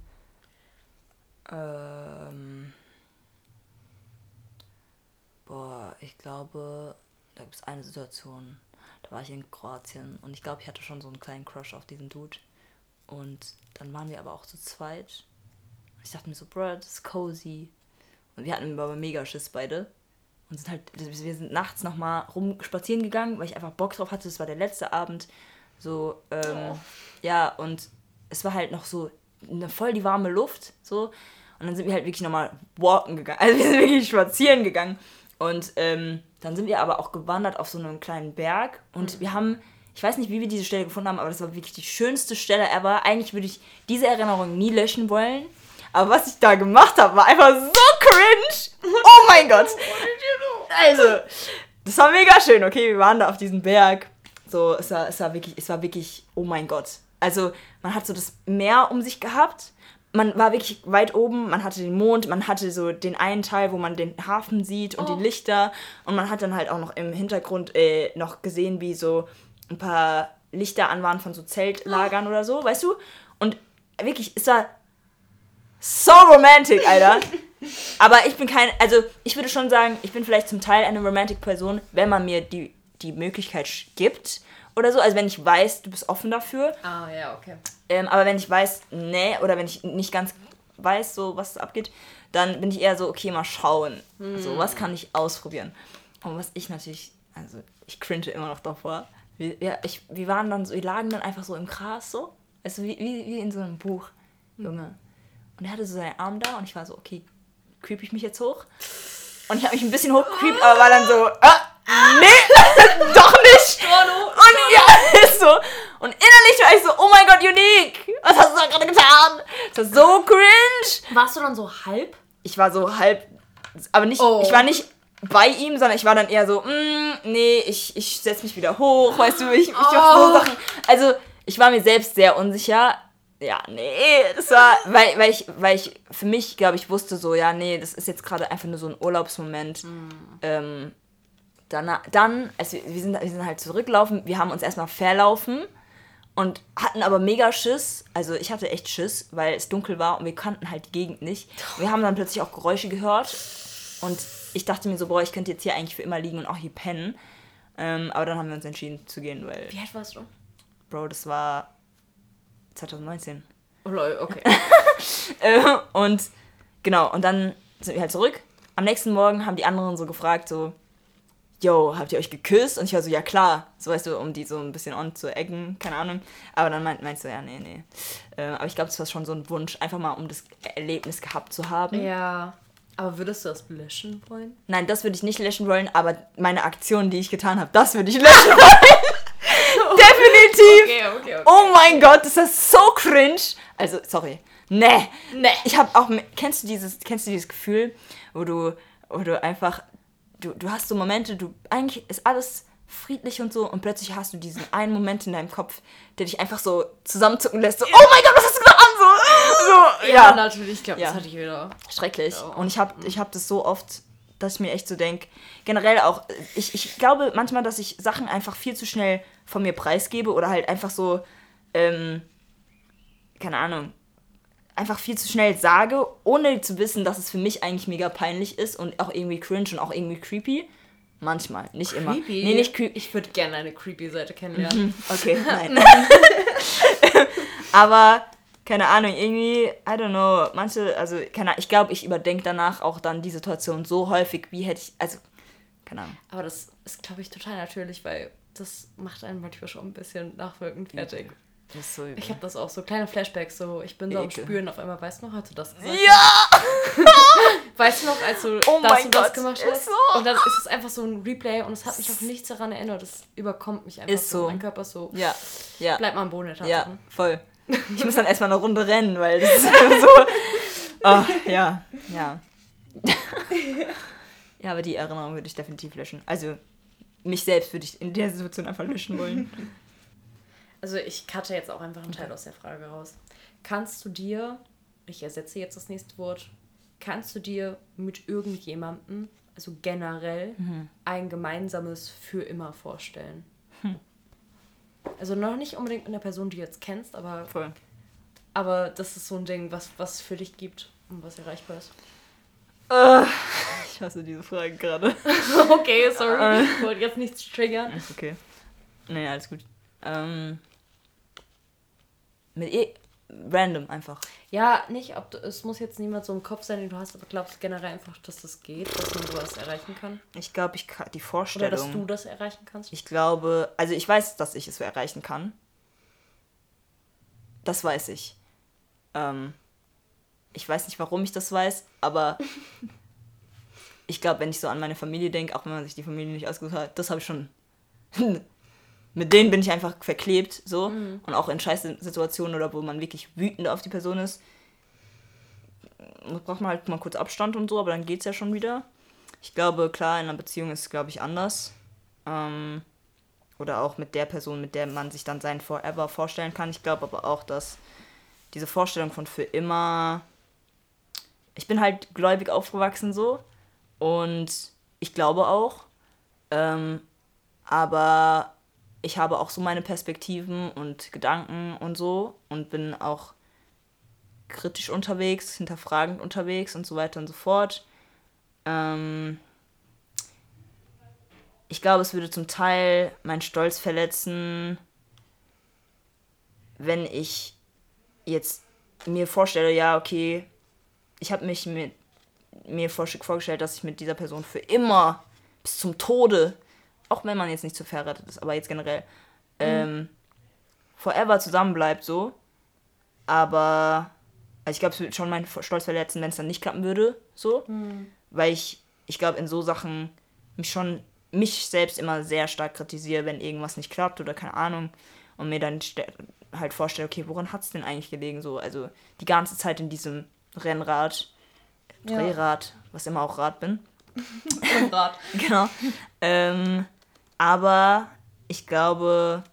Boah, ich glaube, da gibt es eine Situation. Da war ich in Kroatien und ich glaube, ich hatte schon so einen kleinen Crush auf diesen Dude. Und dann waren wir aber auch zu zweit. Ich dachte mir so, bro, das ist cozy. Und wir hatten aber mega Schiss beide. Und wir sind nachts nochmal rumspazieren gegangen, weil ich einfach Bock drauf hatte. Das war der letzte Abend. So, ja, und es war halt noch so voll die warme Luft. So. Und dann sind wir halt wirklich nochmal walken gegangen. Also wir sind wirklich spazieren gegangen. Und dann sind wir aber auch gewandert auf so einem kleinen Berg. Und wir haben, ich weiß nicht, wie wir diese Stelle gefunden haben, aber das war wirklich die schönste Stelle ever. Eigentlich würde ich diese Erinnerung nie löschen wollen. Aber was ich da gemacht habe, war einfach so cringe. Oh mein Gott. Also, das war mega schön. Okay, wir waren da auf diesem Berg. So, es war wirklich, oh mein Gott. Also, man hat so das Meer um sich gehabt. Man war wirklich weit oben. Man hatte den Mond. Man hatte so den einen Teil, wo man den Hafen sieht und die Lichter. Und man hat dann halt auch noch im Hintergrund noch gesehen, wie so ein paar Lichter an waren von so Zeltlagern oder so, weißt du? Und wirklich, es war... So romantic, Alter. Aber ich bin ich würde schon sagen, ich bin vielleicht zum Teil eine romantic Person, wenn man mir die Möglichkeit gibt oder so. Also wenn ich weiß, du bist offen dafür. Ah, ja, okay. Aber wenn ich weiß, nee, oder wenn ich nicht ganz weiß, so was abgeht, dann bin ich eher so, okay, mal schauen. So, was kann ich ausprobieren? Und was ich natürlich, also ich cringe immer noch davor, Wir waren dann so, wir lagen dann einfach so im Gras so, also wie in so einem Buch, Junge. Und er hatte so seinen Arm da und ich war so, okay, creep ich mich jetzt hoch? Und ich habe mich ein bisschen hochgecreept, aber war dann so, nee, doch nicht! Und ja, ist so. Und innerlich war ich so, oh mein Gott, Unique! Was hast du da gerade getan? Das war so cringe! Warst du dann so halb? Ich war so halb, aber nicht, ich war nicht bei ihm, sondern ich war dann eher so, nee, ich setze mich wieder hoch, weißt du, ich mach so Sachen. Also, ich war mir selbst sehr unsicher. Ja, nee, das war, weil ich für mich, glaube ich, wusste so, ja, nee, das ist jetzt gerade einfach nur so ein Urlaubsmoment. Dann also wir sind halt zurückgelaufen, wir haben uns erstmal verlaufen und hatten aber mega Schiss, also ich hatte echt Schiss, weil es dunkel war und wir kannten halt die Gegend nicht. Wir haben dann plötzlich auch Geräusche gehört und ich dachte mir so, boah, ich könnte jetzt hier eigentlich für immer liegen und auch hier pennen. Aber dann haben wir uns entschieden zu gehen, weil... Wie alt warst du? Bro, das war 2019. Oh lol, okay. Und genau, und dann sind wir halt zurück. Am nächsten Morgen haben die anderen so gefragt, so, yo, habt ihr euch geküsst? Und ich war so, ja klar. So, weißt du, um die so ein bisschen on zu ecken, keine Ahnung. Aber dann meinst du, ja, nee. Aber ich glaube, das war schon so ein Wunsch, einfach mal, um das Erlebnis gehabt zu haben. Ja, aber würdest du das löschen wollen? Nein, das würde ich nicht löschen wollen, aber meine Aktionen, die ich getan habe, das würde ich löschen wollen. Definitiv. Okay. Oh mein Gott, ist das so cringe. Also, sorry. Nee. Ich habe auch, kennst du dieses Gefühl, wo du einfach... Du hast so Momente, eigentlich ist alles friedlich und so und plötzlich hast du diesen einen Moment in deinem Kopf, der dich einfach so zusammenzucken lässt. So, oh mein Gott, was hast du getan? So, ja. Natürlich, ich glaube, das hatte ich wieder. Schrecklich. Ja. Und ich hab das so oft, dass ich mir echt so denke, generell auch, ich glaube manchmal, dass ich Sachen einfach viel zu schnell von mir preisgebe oder halt einfach so, keine Ahnung, einfach viel zu schnell sage, ohne zu wissen, dass es für mich eigentlich mega peinlich ist und auch irgendwie cringe und auch irgendwie creepy. Manchmal, nicht creepy? Immer. Nee, nicht creepy. Ich würde gerne eine creepy Seite kennenlernen. Okay, nein. Aber, keine Ahnung, irgendwie, I don't know, manche, also, keine Ahnung, ich glaube, ich überdenke danach auch dann die Situation so häufig, wie hätte ich, also, keine Ahnung. Aber das ist, glaube ich, total natürlich, weil das macht einen manchmal schon ein bisschen nachwirkend fertig. Ja. So ich habe das auch so, kleine Flashbacks, so ich bin so am Spüren, auf einmal, weißt du noch, hast du das gesagt? Ja! Weißt du noch, als du, das gemacht hast? So. Und dann ist es einfach so ein Replay und es hat mich auch nichts daran erinnert, es überkommt mich einfach so. Mein Körper ist so, ja. Bleib mal am Boden. Ja, voll. Ich muss dann erstmal eine Runde rennen, weil das ist so, ja. Ja, aber die Erinnerung würde ich definitiv löschen. Also, mich selbst würde ich in der Situation einfach löschen wollen. Also ich cutte jetzt auch einfach einen Teil aus der Frage raus. Kannst du dir, ich ersetze jetzt das nächste Wort, kannst du dir mit irgendjemandem, also generell, ein gemeinsames für immer vorstellen? Also noch nicht unbedingt mit einer Person, die du jetzt kennst, aber, voll. Aber das ist so ein Ding, was es für dich gibt und was erreichbar ist. Ich hasse diese Fragen gerade. Okay, sorry, ich wollte jetzt nichts triggern. Ist okay. Nee, alles gut. Mit random einfach. Ja, nicht, es muss jetzt niemand so im Kopf sein, den du hast, aber glaubst du generell einfach, dass das geht, dass man sowas erreichen kann? Ich glaube, ich kann die Vorstellung... Oder dass du das erreichen kannst? Ich glaube, also ich weiß, dass ich es erreichen kann. Das weiß ich. Ich weiß nicht, warum ich das weiß, aber ich glaube, wenn ich so an meine Familie denke, auch wenn man sich die Familie nicht ausgesucht hat, das habe ich schon... Mit denen bin ich einfach verklebt, so. Und auch in Scheißsituationen oder wo man wirklich wütend auf die Person ist, braucht man halt mal kurz Abstand und so, aber dann geht's ja schon wieder. Ich glaube, klar, in einer Beziehung ist es, glaube ich, anders. Oder auch mit der Person, mit der man sich dann sein Forever vorstellen kann. Ich glaube aber auch, dass diese Vorstellung von für immer... Ich bin halt gläubig aufgewachsen, so. Und ich glaube auch. Aber... Ich habe auch so meine Perspektiven und Gedanken und so und bin auch kritisch unterwegs, hinterfragend unterwegs und so weiter und so fort. Ich glaube, es würde zum Teil meinen Stolz verletzen, wenn ich jetzt mir vorstelle, ja, okay, ich habe mich mir vorgestellt, dass ich mit dieser Person für immer bis zum Tode... Auch wenn man jetzt nicht so verheiratet ist, aber jetzt generell forever zusammen bleibt so. Aber also ich glaube, es würde schon meinen Stolz verletzen, wenn es dann nicht klappen würde. So. Weil ich glaube, in so Sachen mich selbst immer sehr stark kritisiere, wenn irgendwas nicht klappt oder keine Ahnung. Und mir dann halt vorstelle, okay, woran hat es denn eigentlich gelegen? So, also die ganze Zeit in diesem Rennrad, Drehrad, was immer auch Rad bin. Rennrad. Genau. Aber ich glaube,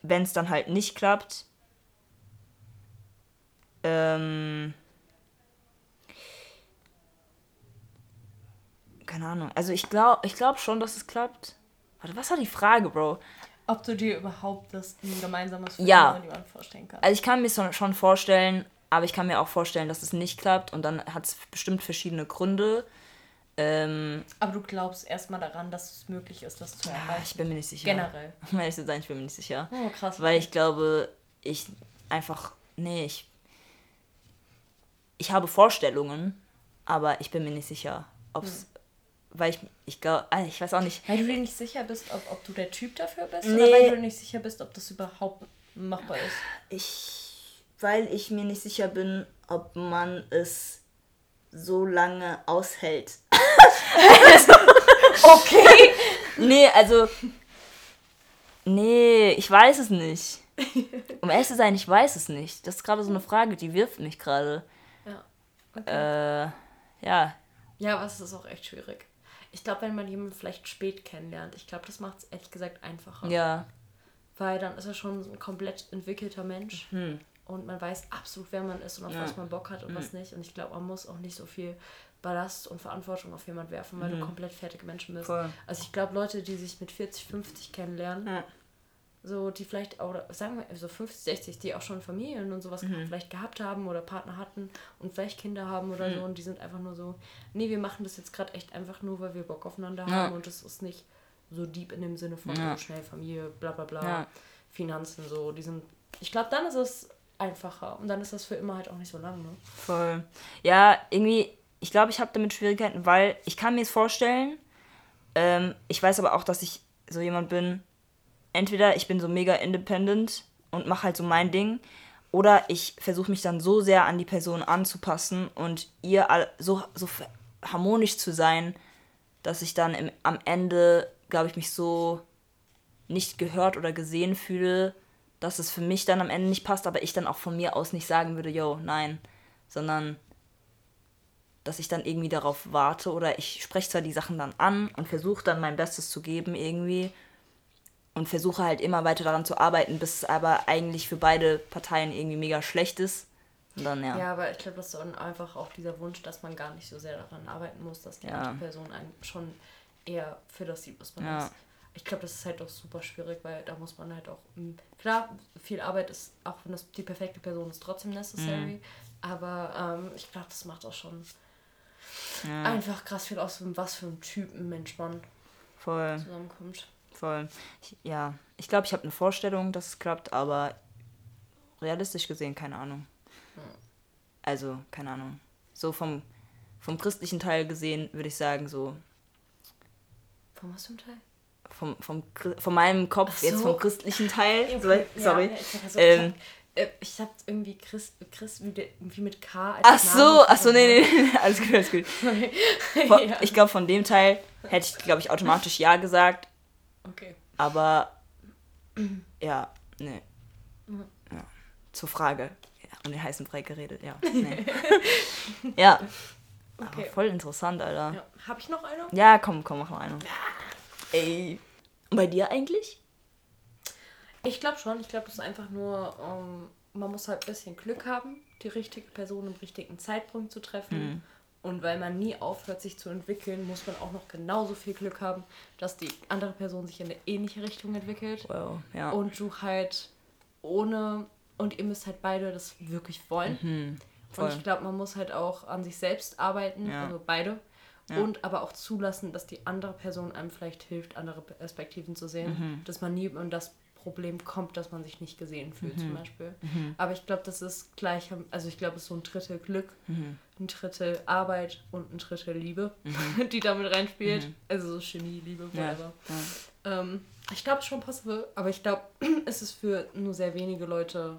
wenn es dann halt nicht klappt, keine Ahnung. Also ich glaube schon, dass es klappt. Warte, was war die Frage, Bro? Ob du dir überhaupt das ein gemeinsames Film mit jemandem vorstellen kannst? Also ich kann mir es schon vorstellen, aber ich kann mir auch vorstellen, dass es nicht klappt und dann hat es bestimmt verschiedene Gründe. Aber du glaubst erstmal daran, dass es möglich ist, das zu erreichen? Ja, ich bin mir nicht sicher. Generell? Um ehrlich zu sein, ich bin mir nicht sicher. Oh, krass. Weil ich glaube, ich habe Vorstellungen, aber ich bin mir nicht sicher, ob es... Weil ich glaube, ich weiß auch nicht. Weil du dir nicht sicher bist, ob du der Typ dafür bist? Nee. Oder weil du nicht sicher bist, ob das überhaupt machbar ist? Weil ich mir nicht sicher bin, ob man es so lange aushält. Also, okay. Nee, ich weiß es nicht. Um ehrlich zu sein, ich weiß es nicht. Das ist gerade so eine Frage, die wirft mich gerade. Ja. Okay. Ja, aber es ist auch echt schwierig. Ich glaube, wenn man jemanden vielleicht spät kennenlernt, ich glaube, das macht es ehrlich gesagt einfacher. Ja. Weil dann ist er schon ein komplett entwickelter Mensch. Mhm. Und man weiß absolut, wer man ist und auf was man Bock hat und was nicht. Und ich glaube, man muss auch nicht so viel Ballast und Verantwortung auf jemanden werfen, weil du komplett fertige Menschen bist. Voll. Also ich glaube, Leute, die sich mit 40, 50 kennenlernen, so die vielleicht, oder sagen wir so 50, 60, die auch schon Familien und sowas vielleicht gehabt haben oder Partner hatten und vielleicht Kinder haben oder so, und die sind einfach nur so, nee, wir machen das jetzt gerade echt einfach nur, weil wir Bock aufeinander haben, und das ist nicht so deep in dem Sinne von so schnell Familie, bla bla bla, Finanzen, so, die sind, ich glaube, dann ist es einfacher und dann ist das für immer halt auch nicht so lang, ne? Voll. Ja, irgendwie, ich glaube, ich habe damit Schwierigkeiten, weil ich kann mir es vorstellen, ich weiß aber auch, dass ich so jemand bin, entweder ich bin so mega independent und mache halt so mein Ding, oder ich versuche mich dann so sehr an die Person anzupassen und ihr so harmonisch zu sein, dass ich dann am Ende, glaube ich, mich so nicht gehört oder gesehen fühle, dass es für mich dann am Ende nicht passt, aber ich dann auch von mir aus nicht sagen würde, yo, nein, sondern dass ich dann irgendwie darauf warte, oder ich spreche zwar die Sachen dann an und versuche dann mein Bestes zu geben irgendwie, und versuche halt immer weiter daran zu arbeiten, bis es aber eigentlich für beide Parteien irgendwie mega schlecht ist. Und dann, ja, aber ich glaube, das ist dann einfach auch dieser Wunsch, dass man gar nicht so sehr daran arbeiten muss, dass die andere Person einen schon eher für das sieht, was man ist. Ich glaube, das ist halt auch super schwierig, weil da muss man halt auch... Klar, viel Arbeit ist, auch wenn das die perfekte Person ist, trotzdem necessary. Aber ich glaube, das macht auch schon einfach krass viel aus, was für ein Typ ein Mensch man zusammenkommt. Voll. Ich glaube, ich habe eine Vorstellung, dass es klappt, aber realistisch gesehen, keine Ahnung. Also, keine Ahnung. So vom christlichen Teil gesehen, würde ich sagen, so... Vom was für ein Teil? Von meinem Kopf, so. Jetzt vom christlichen Teil. Okay. Sorry. Ich hab irgendwie Christ wie mit K als nee. Alles gut. Sorry. Ich glaube, von dem Teil hätte ich, glaube ich, automatisch ja gesagt. Okay. Aber, nee. Ja. Zur Frage. Um den heißen Brei geredet, nee. Ja. Okay. Aber voll interessant, Alter. Ja. Hab ich noch eine? Ja, komm, mach noch eine. Ey. Und bei dir eigentlich? Ich glaube schon. Ich glaube, das ist einfach nur, man muss halt ein bisschen Glück haben, die richtige Person im richtigen Zeitpunkt zu treffen. Und weil man nie aufhört, sich zu entwickeln, muss man auch noch genauso viel Glück haben, dass die andere Person sich in eine ähnliche Richtung entwickelt. Wow, ja. Und du halt und ihr müsst halt beide das wirklich wollen. Und ich glaube, man muss halt auch an sich selbst arbeiten, also beide. Ja. Und aber auch zulassen, dass die andere Person einem vielleicht hilft, andere Perspektiven zu sehen. Dass man nie um das Problem kommt, dass man sich nicht gesehen fühlt, zum Beispiel. Aber ich glaube, das ist gleich, also ich glaube, es ist so ein Drittel Glück, ein Drittel Arbeit und ein Drittel Liebe, die damit reinspielt. Also so Chemie, Liebe, whatever. Ich glaube, es ist schon possible, aber ich glaube, es ist für nur sehr wenige Leute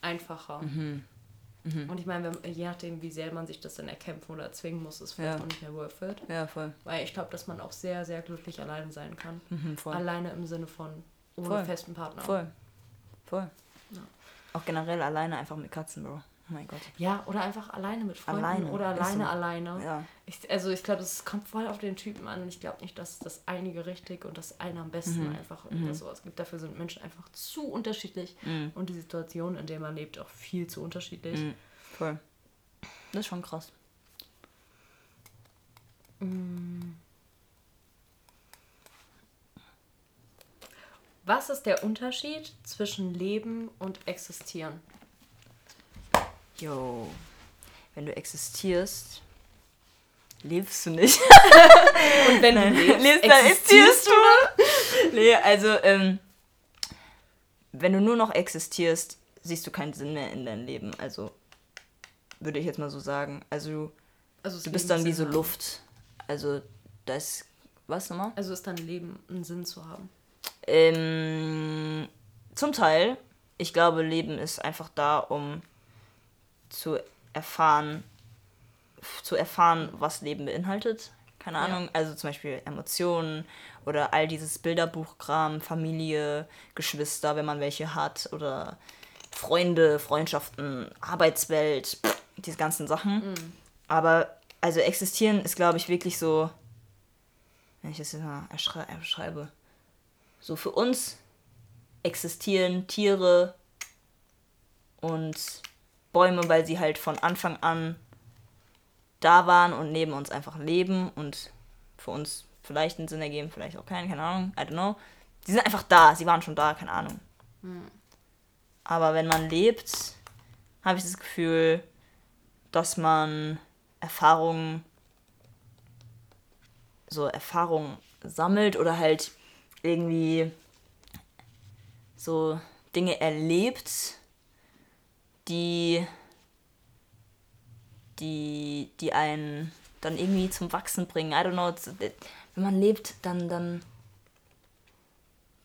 einfacher. Mhm. Mhm. Und ich meine, je nachdem, wie sehr man sich das dann erkämpfen oder erzwingen muss, ist vielleicht auch nicht mehr worth it. Ja, voll. Weil ich glaube, dass man auch sehr, sehr glücklich alleine sein kann. Mhm, voll. Alleine im Sinne von ohne festen Partner. Voll. Voll. Ja. Auch generell alleine einfach mit Katzen, Bro. Oh mein Gott. Ja, oder einfach alleine mit Freunden. Alleine. Oder alleine, so. Alleine. Ja. Ich glaube, es kommt voll auf den Typen an. Ich glaube nicht, dass das einige richtig und das eine am besten einfach oder sowas gibt. Dafür sind Menschen einfach zu unterschiedlich und die Situation, in der man lebt, auch viel zu unterschiedlich. Mhm. Voll. Das ist schon krass. Was ist der Unterschied zwischen Leben und Existieren? Yo, wenn du existierst, lebst du nicht. Und wenn du lebst, dann existierst du. Nee, also wenn du nur noch existierst, siehst du keinen Sinn mehr in deinem Leben. Also würde ich jetzt mal so sagen. Also du bist dann wie so Luft. Also das, was nochmal? Also ist dein Leben einen Sinn zu haben? Zum Teil. Ich glaube, Leben ist einfach da, um zu erfahren, was Leben beinhaltet. Keine Ahnung, also zum Beispiel Emotionen oder all dieses Bilderbuchkram, Familie, Geschwister, wenn man welche hat, oder Freunde, Freundschaften, Arbeitswelt, diese ganzen Sachen. Mhm. Aber also existieren ist, glaube ich, wirklich so, wenn ich das jetzt mal beschreibe, so für uns existieren Tiere und Bäume, weil sie halt von Anfang an da waren und neben uns einfach leben und für uns vielleicht einen Sinn ergeben, vielleicht auch keinen, keine Ahnung, I don't know. Sie sind einfach da, sie waren schon da, keine Ahnung. Mhm. Aber wenn man lebt, habe ich das Gefühl, dass man Erfahrungen sammelt oder halt irgendwie so Dinge erlebt, die einen dann irgendwie zum Wachsen bringen. I don't know. Wenn man lebt, dann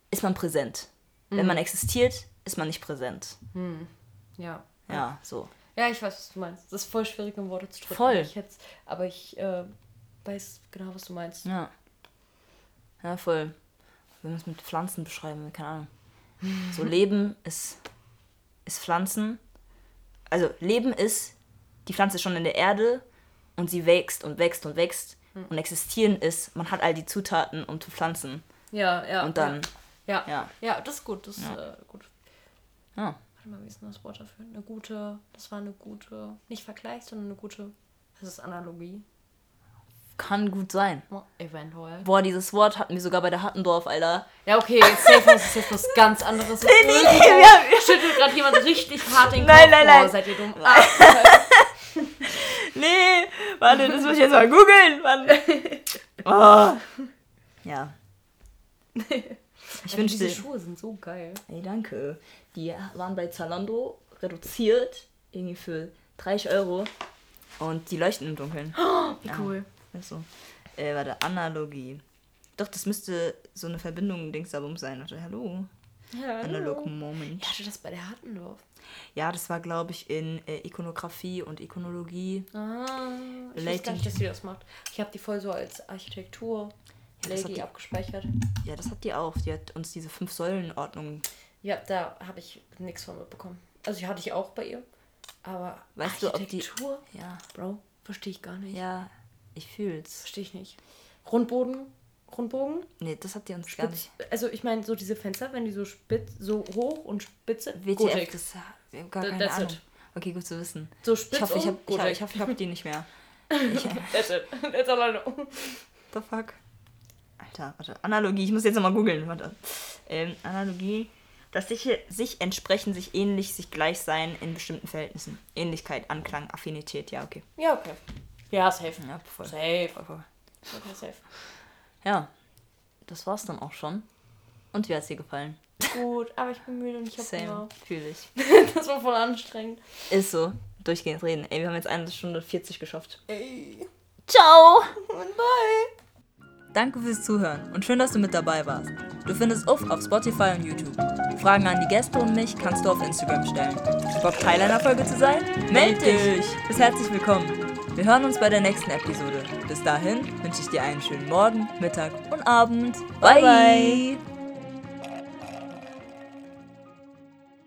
ist man präsent. Mhm. Wenn man existiert, ist man nicht präsent. Mhm. Ja. Ja, so. Ja, ich weiß, was du meinst. Das ist voll schwierig, in Worte zu drücken. Voll. Aber ich weiß genau, was du meinst. Ja. Ja, voll. Wenn man es mit Pflanzen beschreiben, keine Ahnung. So, Leben ist Pflanzen. Also Leben ist, die Pflanze ist schon in der Erde und sie wächst und wächst und wächst. Und Existieren ist, man hat all die Zutaten, um zu pflanzen. Ja, ja. Und dann... Ja, ja, ja, ja, das ist gut, das ist gut. Ja. Warte mal, wie ist denn das Wort dafür? Das war eine gute, nicht Vergleich, sondern eine gute, das ist Analogie. Kann gut sein. Oh, eventuell. Boah, dieses Wort hatten wir sogar bei der Hattendorf, Alter. Ja, okay, safe, das ist jetzt was ganz anderes. Nee, schüttelt gerade jemand richtig hart den Kopf. Nein. Boah, seid ihr dumm. Nee, warte, das muss ich jetzt mal googeln. Oh. Ja. Ich wünschte, diese Schuhe sind so geil. Ey, danke. Die waren bei Zalando reduziert, irgendwie für 30 Euro. Und die leuchten im Dunkeln. Oh, wie cool. So. Warte, Analogie. Doch, das müsste so eine Verbindung Dingsabum sein. Oder? Hallo? Ja, analog Moment. Ich hatte das bei der Hattendorf. Ja, das war, glaube ich, in Ikonografie und Ikonologie. Ich weiß gar nicht, dass sie das macht. Ich habe die voll so als Architektur-Lady abgespeichert. Ja, das hat die auch. Die hat uns diese 5-Säulen-Ordnung... Ja, da habe ich nichts von mitbekommen. Also, die hatte ich auch bei ihr. Aber weißt Architektur? Du, ob die... Ja. Bro, verstehe ich gar nicht. Ja. Ich fühl's. Verstehe ich nicht. Rundbogen? Nee, das habt ihr uns gar nicht. Also ich meine, so diese Fenster, wenn die so spitz, so hoch und spitze. WTF, das, wir haben gar keine Ahnung. It. Okay, gut zu wissen. So spitz. Ich hoffe, ich hab die nicht mehr. That's it. That's all I know. What the fuck? Alter, warte. Analogie, ich muss jetzt nochmal googeln. Warte. Analogie. Dass sich entsprechen, sich ähnlich, sich gleich sein in bestimmten Verhältnissen. Ähnlichkeit, Anklang, Affinität, ja, okay. Ja, okay. Ja, safe. Ja, voll. Safe. Okay, safe. Ja, das war's dann auch schon. Und wie hat's dir gefallen? Gut, aber ich bin müde und ich hab Hunger. Fühle ich. Das war voll anstrengend. Ist so. Durchgehend reden. Ey, wir haben jetzt 1 Stunde 40 geschafft. Ey. Ciao. Und bye. Danke fürs Zuhören und schön, dass du mit dabei warst. Du findest Uff auf Spotify und YouTube. Fragen an die Gäste und mich kannst du auf Instagram stellen. Bock, Teil einer Folge zu sein? Meld dich! Bis herzlich willkommen. Wir hören uns bei der nächsten Episode. Bis dahin wünsche ich dir einen schönen Morgen, Mittag und Abend. Bye! Bye.